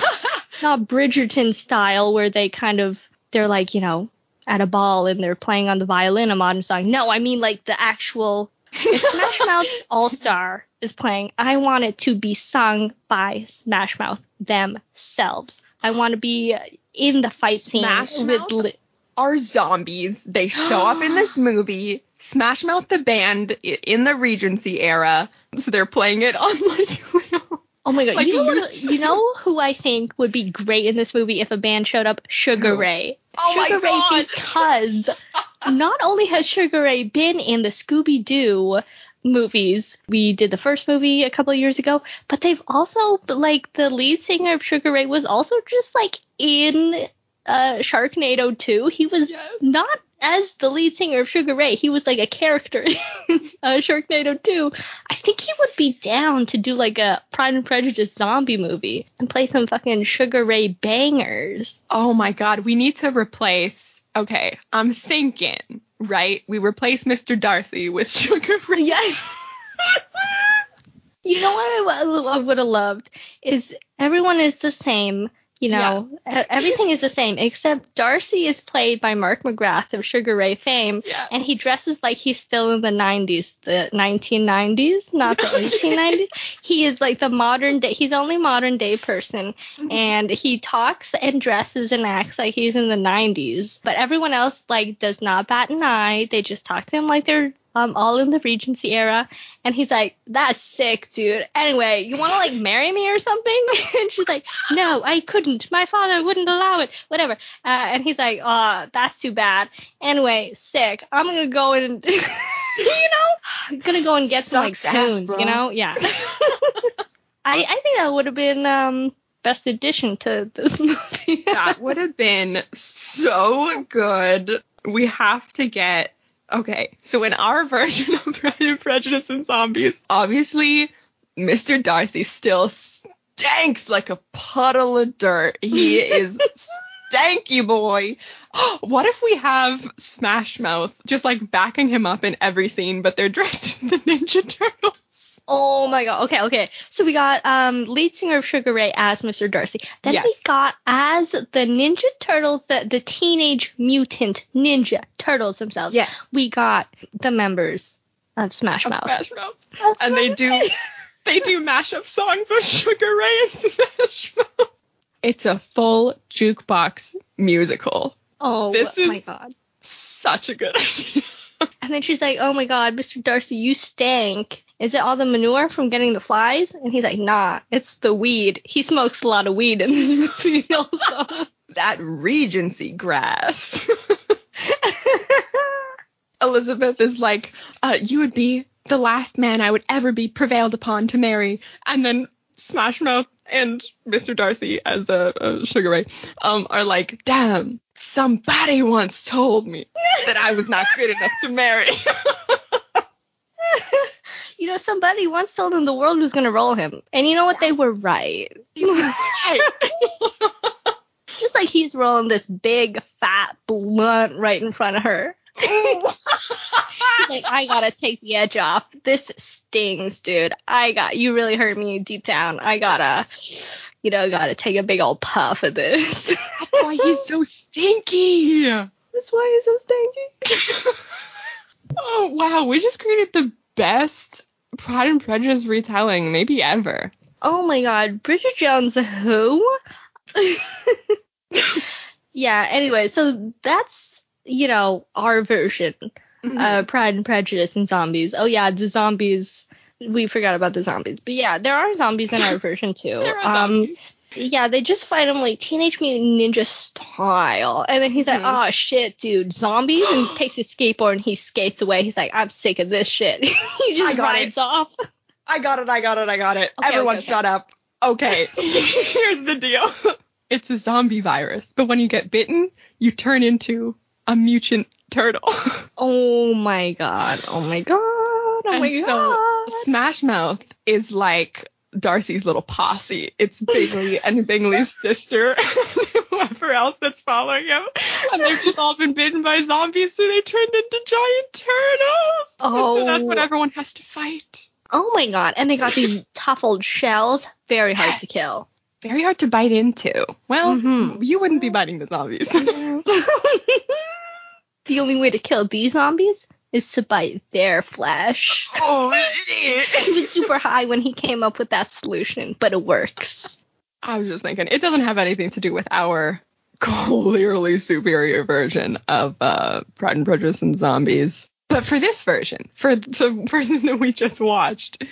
not Bridgerton style where they kind of they're like, you know, at a ball and they're playing on the violin a modern song. No, I mean like the actual... If Smash Mouth's All-Star is playing, I want it to be sung by Smash Mouth themselves. I want to be in the fight Smash scene. Smash Mouth li- are zombies. They show up in this movie. Smash Mouth, the band, in the Regency era. So they're playing it on, like... Oh, my God. Like you, know what, you know who I think would be great in this movie if a band showed up? Sugar Ray. Oh, Sugar my Ray God. Because... Not only has Sugar Ray been in the Scooby-Doo movies, we did the first movie a couple of years ago, but they've also, like, the lead singer of Sugar Ray was also just, like, in uh, Sharknado two. He was yes. not as the lead singer of Sugar Ray. He was, like, a character in uh, Sharknado two. I think he would be down to do, like, a Pride and Prejudice zombie movie and play some fucking Sugar Ray bangers. Oh, my God. We need to replace... Okay, I'm thinking, right? We replace Mister Darcy with Sugar Ray. Yes. You know what I, I would have loved is everyone is the same You know, yeah. Everything is the same, except Darcy is played by Mark McGrath of Sugar Ray fame, yeah. and he dresses like he's still in the nineties, the nineteen nineties, not the eighteen nineties. He is like the modern day, he's only modern day person, mm-hmm. and he talks and dresses and acts like he's in the nineties. But everyone else, like, does not bat an eye. They just talk to him like they're Um, all in the Regency era. And he's like, that's sick, dude. Anyway, you want to, like, marry me or something? And she's like, no, I couldn't. My father wouldn't allow it. Whatever. Uh, and he's like, oh, that's too bad. Anyway, sick. I'm going to go and, you know, I'm going to go and get Sucks some, like, spoons, you know? Yeah. I, I think that would have been um, best addition to this movie. That would have been so good. We have to get Okay, so in our version of Pride and Prejudice and Zombies, obviously, Mister Darcy still stinks like a puddle of dirt. He is stanky boy. What if we have Smash Mouth just, like, backing him up in every scene, but they're dressed as the Ninja Turtles? Oh, my God. Okay, okay. So we got um, lead singer of Sugar Ray as Mister Darcy. Then yes. we got as the Ninja Turtles, the, the Teenage Mutant Ninja Turtles themselves. Yes. We got the members of Smash of Mouth. Smash Mouth. That's and they do, they do mashup songs of Sugar Ray and Smash Mouth. It's a full jukebox musical. Oh, this is my God. Such a good idea. And then she's like, oh, my God, Mister Darcy, you stank. Is it all the manure from getting the flies? And he's like, nah, it's the weed. He smokes a lot of weed in this movie also. That Regency grass. Elizabeth is like, uh, you would be the last man I would ever be prevailed upon to marry. And then Smash Mouth and Mister Darcy as a, a Sugar Ray um, are like, damn, somebody once told me that I was not good enough to marry. You know, somebody once told him the world was going to roll him. And you know what? They were right. Just like he's rolling this big, fat blunt right in front of her. She's like, I got to take the edge off. This stings, dude. I got, you really hurt me deep down. I got to, you know, got to take a big old puff of this. That's why he's so stinky. That's why he's so stinky. Oh, wow. We just created the best Pride and Prejudice retelling maybe ever. Oh my God, Bridget Jones who? Yeah, anyway, so that's, you know, our version of mm-hmm. uh, Pride and Prejudice and Zombies. Oh yeah, the zombies, we forgot about the zombies. But yeah, there are zombies in our version too. There are um zombies. Yeah, they just fight him like Teenage Mutant Ninja style. And then he's like, mm-hmm. oh, shit, dude, zombies? And takes his skateboard and he skates away. He's like, I'm sick of this shit. He just rides it. off. I got it, I got it, I got it. Okay, Everyone okay, okay. shut up. Okay, here's the deal. It's a zombie virus, but when you get bitten, you turn into a mutant turtle. Oh, my God. Oh, my God. Oh, and my God. So Smash Mouth is like Darcy's little posse. It's Bingley and Bingley's sister and whoever else that's following him, and they've just all been bitten by zombies, so they turned into giant turtles. Oh, and so that's what everyone has to fight. Oh my God. And they got these tufted shells, very hard yes. to kill, very hard to bite into. Well, mm-hmm. you wouldn't be biting the zombies. The only way to kill these zombies is to bite their flesh. Oh, shit. He was super high when he came up with that solution, but it works. I was just thinking, it doesn't have anything to do with our clearly superior version of uh, Pride and Prejudice and Zombies. But for this version, for the version that we just watched,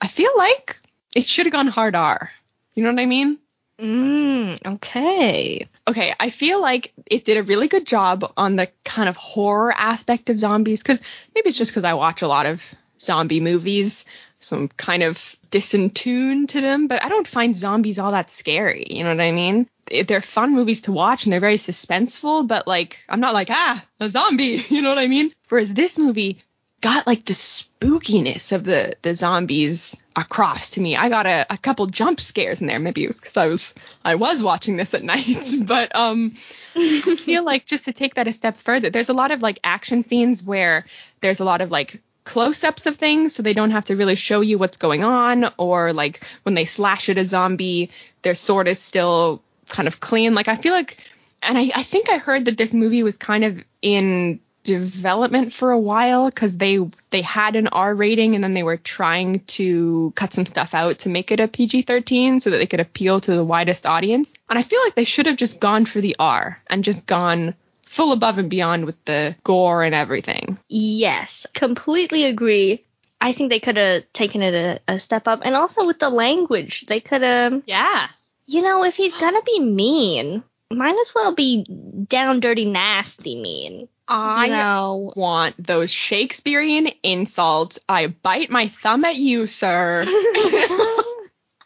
I feel like it should have gone hard R. You know what I mean? Mm, okay. Okay, I feel like it did a really good job on the kind of horror aspect of zombies, because maybe it's just because I watch a lot of zombie movies, so I'm kind of disentuned to them, but I don't find zombies all that scary, you know what I mean? They're fun movies to watch, and they're very suspenseful, but, like, I'm not like, ah, a zombie, you know what I mean? Whereas this movie got, like, the spookiness of the, the zombies across to me. I got a, a couple jump scares in there. Maybe it was because I was I was watching this at night. But um, I feel like just to take that a step further, there's a lot of, like, action scenes where there's a lot of, like, close-ups of things, so they don't have to really show you what's going on. Or, like, when they slash at a zombie, they're sort of still kind of clean. Like, I feel like, and I, I think I heard that this movie was kind of in development for a while because they they had an R rating and then they were trying to cut some stuff out to make it a P G thirteen so that they could appeal to the widest audience. And I feel like they should have just gone for the R and just gone full above and beyond with the gore and everything. Yes, completely agree. I think they could have taken it a, a step up. And also with the language, they could have... Yeah. You know, if he's gonna be mean, might as well be down, dirty, nasty mean. I you know. want those Shakespearean insults. I bite my thumb at you, sir.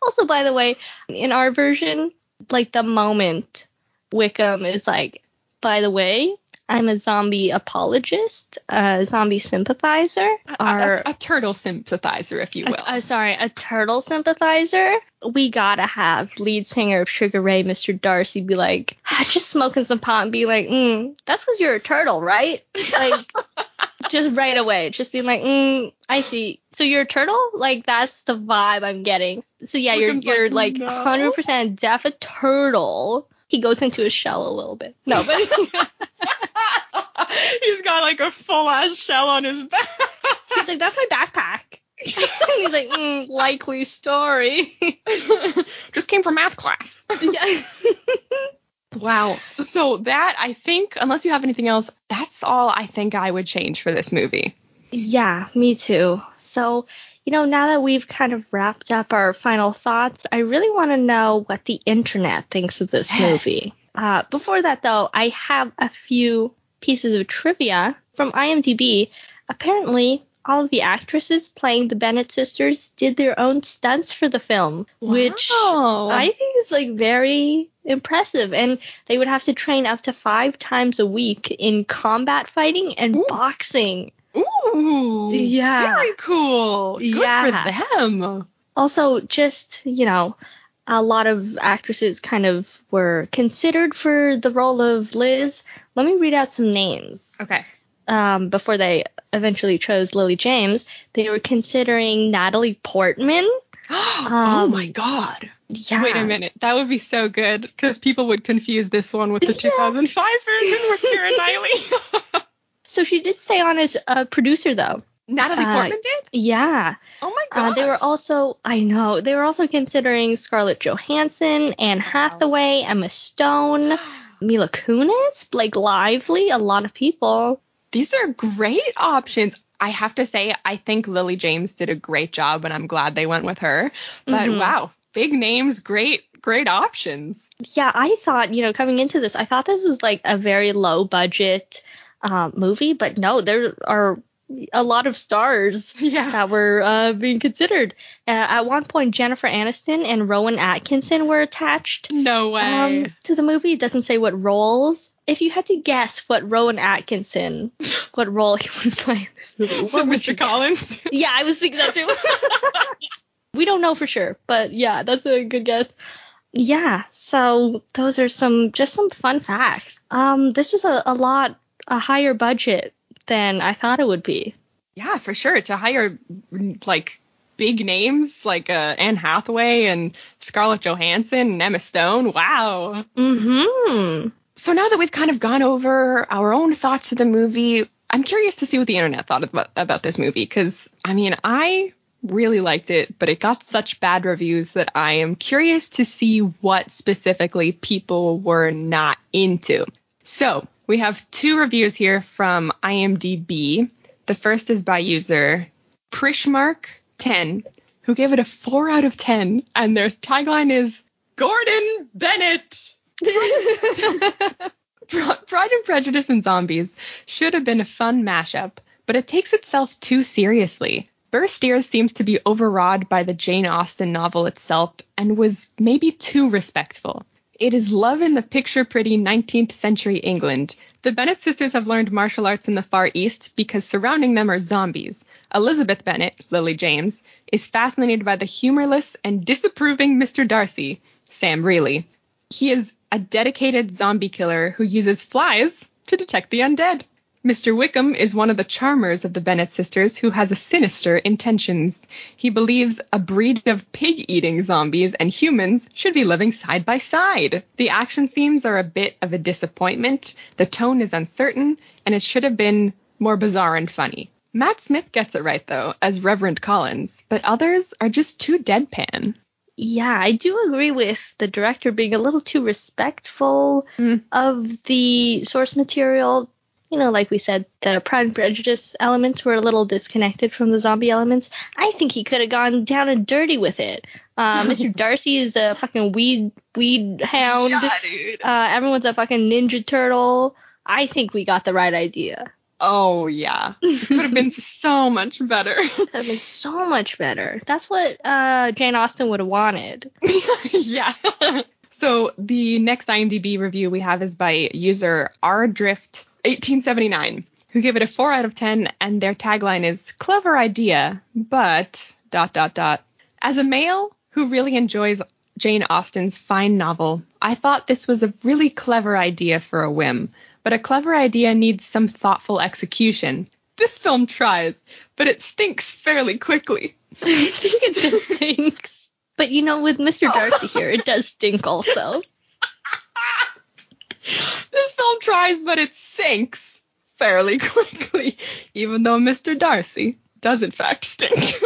Also, by the way, in our version, like the moment Wickham is like, by the way, I'm a zombie apologist, a zombie sympathizer. Our, a, a, a turtle sympathizer, if you will. A, a, sorry, a turtle sympathizer. We gotta have lead singer of Sugar Ray, Mister Darcy, be like, just smoking some pot and be like, mm, that's because you're a turtle, right? Like, just right away. Just being like, mm, I see. So you're a turtle? Like, that's the vibe I'm getting. So yeah, you're, you're like, no. one hundred percent deaf a turtle. He goes into his shell a little bit. No, but... He's got, like, a full-ass shell on his back. He's like, that's my backpack. He's like, mm, likely story. Just came from math class. Yeah. Wow. So that, I think, unless you have anything else, that's all I think I would change for this movie. Yeah, me too. So, you know, now that we've kind of wrapped up our final thoughts, I really want to know what the internet thinks of this movie. Uh, before that, though, I have a few pieces of trivia from I M D B. Apparently, all of the actresses playing the Bennett sisters did their own stunts for the film, wow. which I think is like very impressive. And they would have to train up to five times a week in combat fighting and Ooh. boxing. Ooh, yeah, very cool. Good yeah. for them. Also, just, you know, a lot of actresses kind of were considered for the role of Liz. Let me read out some names. Okay. Um, before they eventually chose Lily James, they were considering Natalie Portman. um, oh, my God. Yeah. Wait a minute. That would be so good because people would confuse this one with the yeah. two thousand five version with Keira Knightley. So she did stay on as a producer, though. Natalie uh, Portman did? Yeah. Oh, my God. Uh, they were also, I know, they were also considering Scarlett Johansson, Anne Hathaway, Emma Stone, Mila Kunis, Blake Lively, a lot of people. These are great options. I have to say, I think Lily James did a great job, and I'm glad they went with her. But, mm-hmm. wow, big names, great, great options. Yeah, I thought, you know, coming into this, I thought this was, like, a very low-budget Uh, movie, but no, there are a lot of stars yeah. that were uh, being considered. Uh, at one point, Jennifer Aniston and Rowan Atkinson were attached. No way. Um, to the movie. It doesn't say what roles. If you had to guess what Rowan Atkinson, what role he would play in this movie. So Mister Collins? Yeah, I was thinking that too. We don't know for sure, but yeah, that's a good guess. Yeah, so those are some, just some fun facts. Um, this was a, a lot a higher budget than I thought it would be. Yeah, for sure. To hire, like, big names like uh, Anne Hathaway and Scarlett Johansson and Emma Stone. Wow. Mm-hmm. So now that we've kind of gone over our own thoughts of the movie, I'm curious to see what the internet thought about, about this movie. Because, I mean, I really liked it, but it got such bad reviews that I am curious to see what specifically people were not into. So, we have two reviews here from I M D B. The first is by user Prishmark ten, who gave it a four out of ten, and their tagline is, Gordon Bennett! Pride and Prejudice and Zombies should have been a fun mashup, but it takes itself too seriously. Bursteers seems to be overawed by the Jane Austen novel itself and was maybe too respectful. It is love in the picture-pretty nineteenth century England. The Bennet sisters have learned martial arts in the Far East because surrounding them are zombies. Elizabeth Bennet, Lily James, is fascinated by the humorless and disapproving Mister Darcy, Sam Reilly. He is a dedicated zombie killer who uses flies to detect the undead. Mister Wickham is one of the charmers of the Bennet sisters who has a sinister intentions. He believes a breed of pig-eating zombies and humans should be living side by side. The action themes are a bit of a disappointment, the tone is uncertain, and it should have been more bizarre and funny. Matt Smith gets it right, though, as Reverend Collins, but others are just too deadpan. Yeah, I do agree with the director being a little too respectful mm. of the source material. You know, like we said, the Pride and Prejudice elements were a little disconnected from the zombie elements. I think he could have gone down and dirty with it. Uh, Mister Darcy is a fucking weed weed hound. Yeah, uh, everyone's a fucking ninja turtle. I think we got the right idea. Oh, yeah. It could have been so much better. It could have been so much better. That's what uh, Jane Austen would have wanted. Yeah. So the next IMDb review we have is by user R Drift eighteen seventy-nine, who gave it a four out of ten, and their tagline is, "Clever idea, but... dot, dot, dot. As a male who really enjoys Jane Austen's fine novel, I thought this was a really clever idea for a whim. But a clever idea needs some thoughtful execution. This film tries, but it stinks fairly quickly." I think it just stinks. But, you know, with Mister Darcy here, it does stink also. This film tries, but it sinks fairly quickly, even though Mister Darcy does, in fact, stink.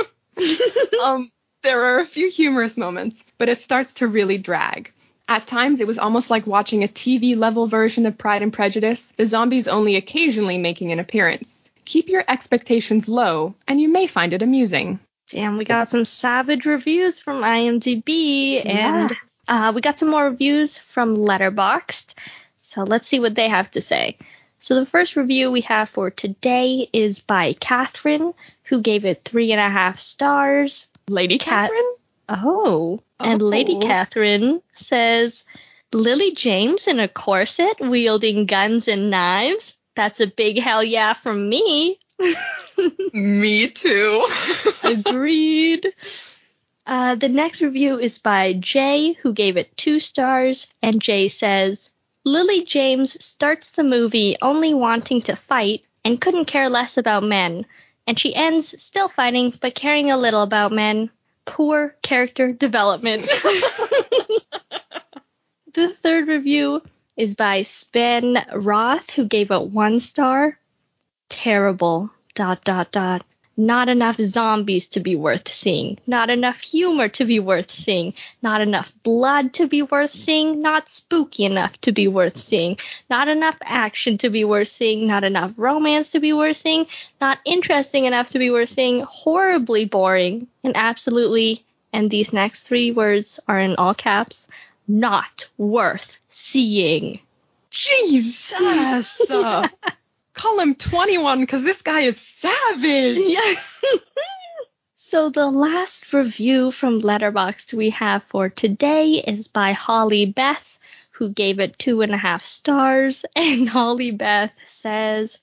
um, there are a few humorous moments, but it starts to really drag. At times, it was almost like watching a T V-level version of Pride and Prejudice, the zombies only occasionally making an appearance. Keep your expectations low, and you may find it amusing. Damn, we got some savage reviews from IMDb, yeah. and uh, we got some more reviews from Letterboxd. So let's see what they have to say. So the first review we have for today is by Catherine, who gave it three and a half stars. Lady Cat- Catherine? Oh, and oh. Lady Catherine says, "Lily James in a corset wielding guns and knives. That's a big hell yeah from me." Me too. Agreed. Uh, the next review is by Jay, who gave it two stars. And Jay says, "Lily James starts the movie only wanting to fight and couldn't care less about men. And she ends still fighting, but caring a little about men. Poor character development." The third review is by Sven Roth, who gave it one star. "Terrible, dot, dot, dot. Not enough zombies to be worth seeing. Not enough humor to be worth seeing. Not enough blood to be worth seeing. Not spooky enough to be worth seeing. Not enough action to be worth seeing. Not enough romance to be worth seeing. Not interesting enough to be worth seeing. Horribly boring. And absolutely," and these next three words are in all caps, "not worth seeing." Jesus! Call him twenty-one, because this guy is savage. Yeah. So the last review from Letterboxd we have for today is by Holly Beth, who gave it two and a half stars. And Holly Beth says,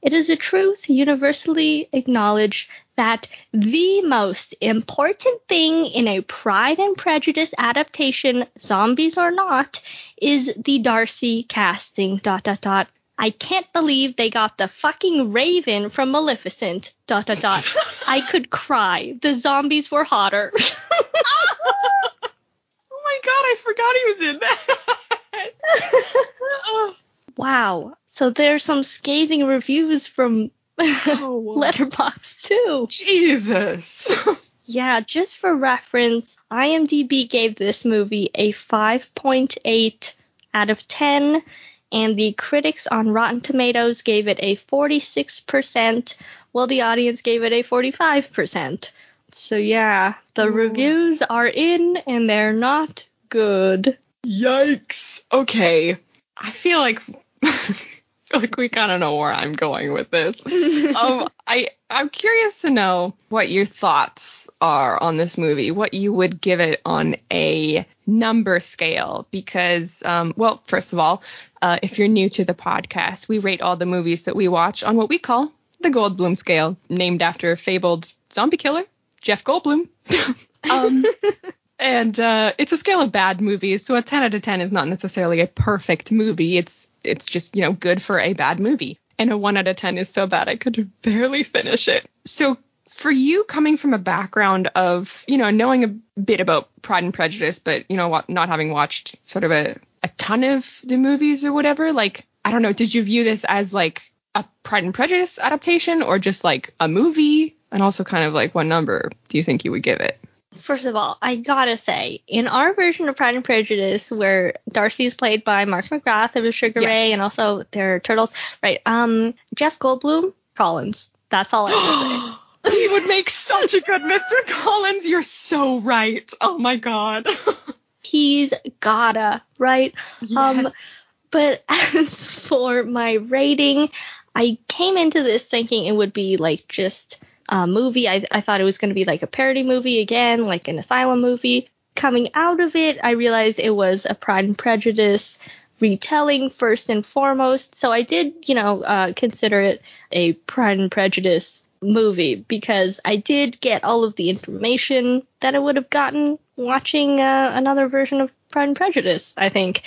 "It is a truth universally acknowledged that the most important thing in a Pride and Prejudice adaptation, zombies or not, is the Darcy casting, dot, dot, dot. I can't believe they got the fucking Raven from Maleficent, dot, dot, dot. I could cry. The zombies were hotter." Oh my God, I forgot he was in that. Oh. Wow. So there's some scathing reviews from oh, Letterboxd too. Jesus. Yeah, just for reference, IMDb gave this movie a five point eight out of ten. And the critics on Rotten Tomatoes gave it a forty-six percent, while the audience gave it a forty-five percent. So yeah, the Ooh. reviews are in, and they're not good. Yikes! Okay, I feel like I feel like we kind of know where I'm going with this. um, I I'm curious to know what your thoughts are on this movie. What you would give it on a number scale? Because um, well, first of all. Uh, if you're new to the podcast, we rate all the movies that we watch on what we call the Goldblum scale, named after a fabled zombie killer, Jeff Goldblum. um, and uh, it's a scale of bad movies, so a ten out of ten is not necessarily a perfect movie. It's it's just, you know, good for a bad movie. and a one out of ten is so bad I could barely finish it. So for you, coming from a background of, you know, knowing a bit about Pride and Prejudice, but, you know, not having watched sort of a, a ton of the movies or whatever, like, I don't know, did you view this as like a Pride and Prejudice adaptation or just like a movie? And also kind of like, what number do you think you would give it? First of all, I gotta say, in our version of Pride and Prejudice, where Darcy's played by Mark McGrath of Sugar yes. Ray, and also their turtles, right? Um, Jeff Goldblum, Collins. That's all I have to say. He would make such a good Mister Collins. You're so right. Oh, my God. He's gotta, right? Yes. Um, but as for my rating, I came into this thinking it would be like just a movie. I, I thought it was going to be like a parody movie again, like an asylum movie. Coming out of it, I realized it was a Pride and Prejudice retelling first and foremost. So I did, you know, uh, consider it a Pride and Prejudice movie, because I did get all of the information that I would have gotten watching uh, another version of Pride and Prejudice, I think.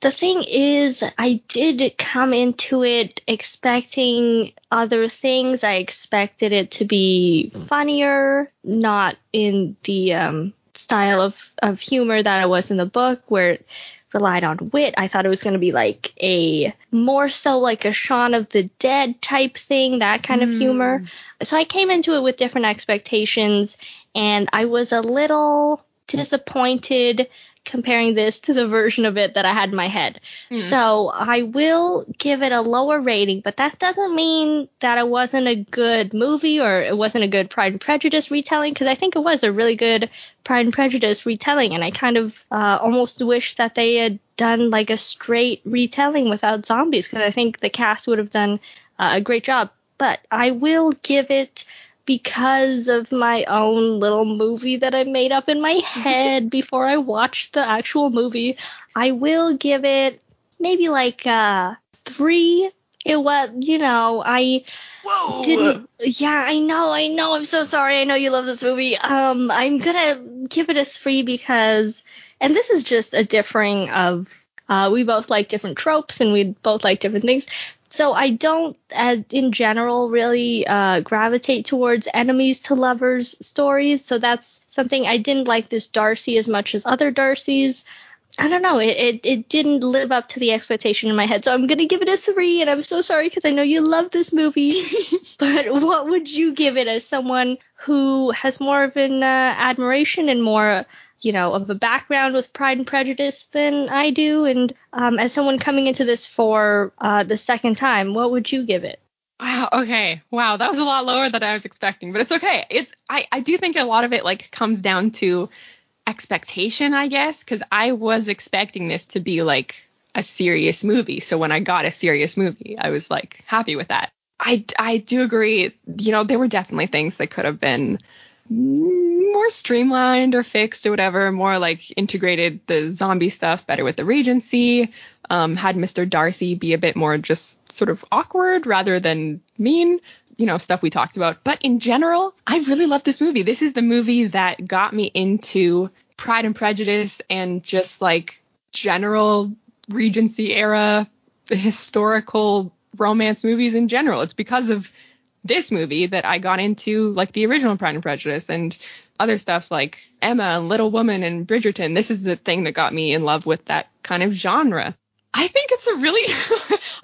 The thing is, I did come into it expecting other things. I expected it to be funnier, not in the um, style of, of humor that I was in the book, where it relied on wit. I thought it was going to be like a more so like a Shaun of the Dead type thing, that kind mm. of humor. So I came into it with different expectations, and I was a little disappointed comparing this to the version of it that I had in my head. Mm. So I will give it a lower rating, but that doesn't mean that it wasn't a good movie or it wasn't a good Pride and Prejudice retelling, because I think it was a really good Pride and Prejudice retelling, and I kind of uh, almost wish that they had done like a straight retelling without zombies, because I think the cast would have done uh, a great job. But I will give it, because of my own little movie that I made up in my head before I watched the actual movie, I will give it maybe like uh three. It was, you know, I Whoa. didn't. Yeah, I know, I know. I'm so sorry. I know you love this movie. Um, I'm gonna give it a three because, and this is just a differing of, uh, we both like different tropes and we both like different things. So I don't, uh, in general, really uh, gravitate towards enemies to lovers stories. So that's something I didn't like this Darcy as much as other Darcys. I don't know. It, it, it didn't live up to the expectation in my head. So I'm going to give it a three. And I'm so sorry because I know you love this movie. But what would you give it as someone who has more of an uh, admiration and more, you know, of a background with Pride and Prejudice than I do? And um, as someone coming into this for uh, the second time, what would you give it? Wow. Okay. Wow. That was a lot lower than I was expecting, but it's okay. It's I, I do think a lot of it like comes down to expectation, I guess, because I was expecting this to be like a serious movie. So when I got a serious movie, I was like happy with that. I, I do agree. You know, there were definitely things that could have been more streamlined or fixed or whatever, more like integrated the zombie stuff better with the Regency, um, had Mister Darcy be a bit more just sort of awkward rather than mean, you know, stuff we talked about. But in general, I really love this movie. This is the movie that got me into Pride and Prejudice and just like general Regency era historical romance movies in general. It's because of this movie that I got into like the original Pride and Prejudice and other stuff like Emma and Little Woman and Bridgerton. This is the thing that got me in love with that kind of genre. I think it's a really,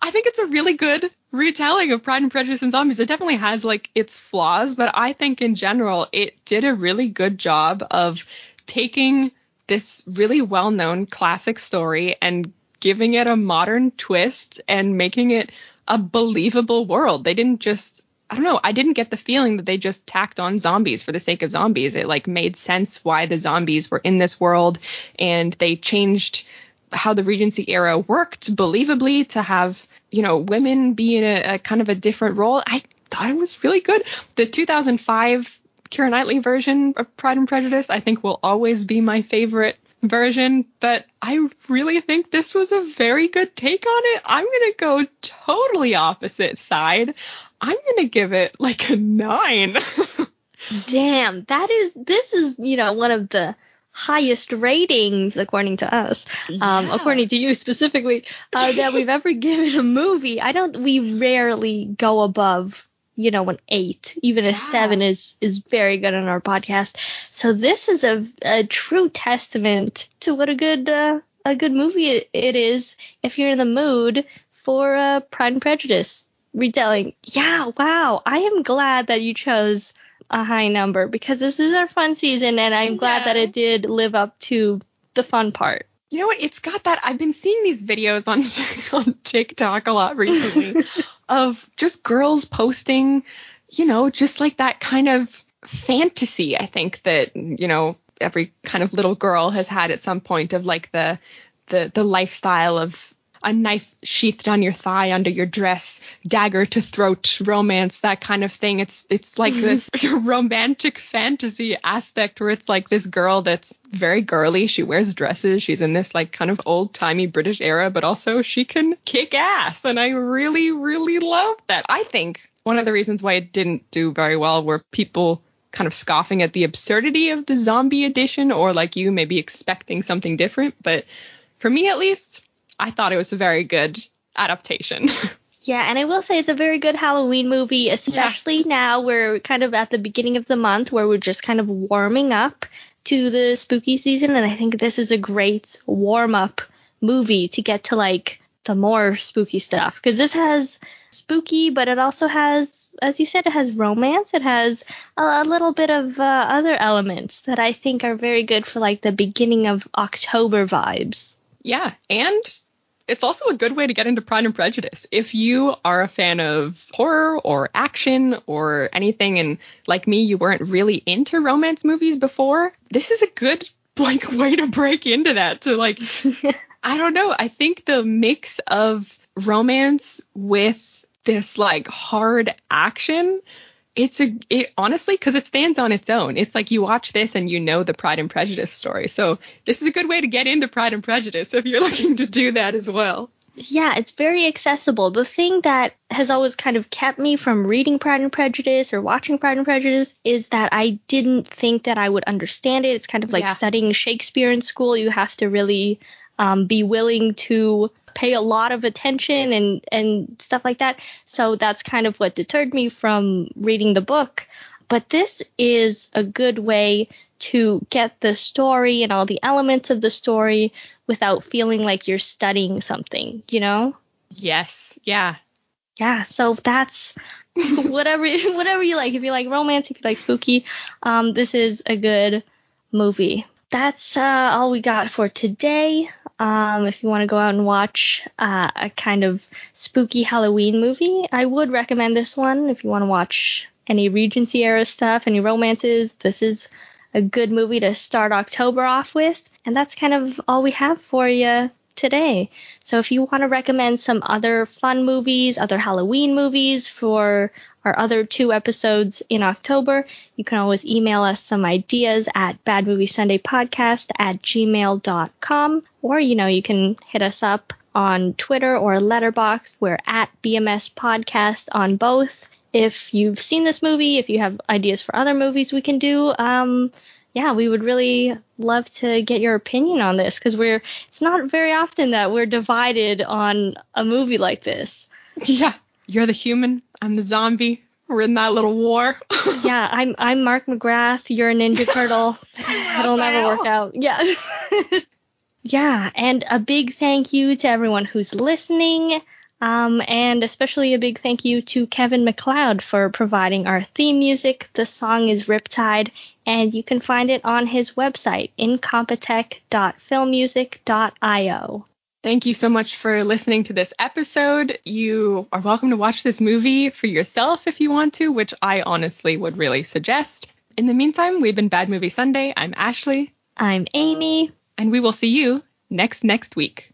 I think it's a really good retelling of Pride and Prejudice and Zombies. It definitely has like its flaws, but I think in general, it did a really good job of taking this really well-known classic story and giving it a modern twist and making it a believable world. They didn't just, I don't know. I didn't get the feeling that they just tacked on zombies for the sake of zombies. It like made sense why the zombies were in this world, and they changed how the Regency era worked believably to have, you know, women be in a, a kind of a different role. I thought it was really good. The two thousand five Keira Knightley version of Pride and Prejudice, I think, will always be my favorite version, but I really think this was a very good take on it. I'm going to go totally opposite side. I'm going to give it like a nine. Damn, that is, this is, you know, one of the highest ratings, according to us, yeah. um, according to you specifically, uh, that we've ever given a movie. I don't, we rarely go above, you know, an eight, even yeah. a seven is, is very good on our podcast. So this is a, a true testament to what a good, uh, a good movie it, it is. If you're in the mood for uh, Pride and Prejudice retelling. Yeah. Wow. I am glad that you chose a high number, because this is our fun season, and I'm glad yeah. that it did live up to the fun part. You know what? It's got that. I've been seeing these videos on on TikTok a lot recently of just girls posting, you know, just like that kind of fantasy. I think that, you know, every kind of little girl has had at some point of like the the the lifestyle of a knife sheathed on your thigh, under your dress, dagger to throat, romance, that kind of thing. It's it's like this romantic fantasy aspect where it's like this girl that's very girly. She wears dresses. She's in this like kind of old timey British era, but also she can kick ass. And I really, really love that. I think one of the reasons why it didn't do very well were people kind of scoffing at the absurdity of the zombie edition, or like you maybe expecting something different. But for me, at least, I thought it was a very good adaptation. Yeah, and I will say it's a very good Halloween movie, especially yeah. now we're kind of at the beginning of the month where we're just kind of warming up to the spooky season. And I think this is a great warm-up movie to get to, like, the more spooky stuff. Because this has spooky, but it also has, as you said, it has romance. It has a, a little bit of uh, other elements that I think are very good for, like, the beginning of October vibes. Yeah, and it's also a good way to get into Pride and Prejudice. If you are a fan of horror or action or anything, and like me, you weren't really into romance movies before, this is a good like way to break into that. To like, I don't know. I think the mix of romance with this like hard action, it's a it, honestly, because it stands on its own. It's like you watch this and you know the Pride and Prejudice story. So this is a good way to get into Pride and Prejudice if you're looking to do that as well. Yeah, it's very accessible. The thing that has always kind of kept me from reading Pride and Prejudice or watching Pride and Prejudice is that I didn't think that I would understand it. It's kind of like yeah. studying Shakespeare in school. You have to really um, be willing to pay a lot of attention and, and stuff like that. So that's kind of what deterred me from reading the book. But this is a good way to get the story and all the elements of the story without feeling like you're studying something, you know? Yes. Yeah. Yeah. So that's whatever, whatever you like. If you like romance, if you like spooky, um, this is a good movie. That's uh, all we got for today. Um, if you want to go out and watch uh, a kind of spooky Halloween movie, I would recommend this one. If you want to watch any Regency era stuff, any romances, this is a good movie to start October off with. And that's kind of all we have for you today. So if you want to recommend some other fun movies, other Halloween movies for our other two episodes in October, you can always email us some ideas at badmoviesundaypodcast at gmail dot com. Or, you know, you can hit us up on Twitter or Letterboxd. We're at B M S Podcast on both. If you've seen this movie, if you have ideas for other movies we can do, um, yeah, we would really love to get your opinion on this, because we're it's not very often that we're divided on a movie like this. Yeah. You're the human. I'm the zombie. We're in that little war. yeah, I'm I'm Mark McGrath. You're a Ninja Turtle. It'll never work out. Yeah. yeah, and a big thank you to everyone who's listening, um, and especially a big thank you to Kevin MacLeod for providing our theme music. The song is Riptide, and you can find it on his website, incompetech dot filmmusic dot io. Thank you so much for listening to this episode. You are welcome to watch this movie for yourself if you want to, which I honestly would really suggest. In the meantime, we've been Bad Movie Sunday. I'm Ashley. I'm Amy. And we will see you next, next week.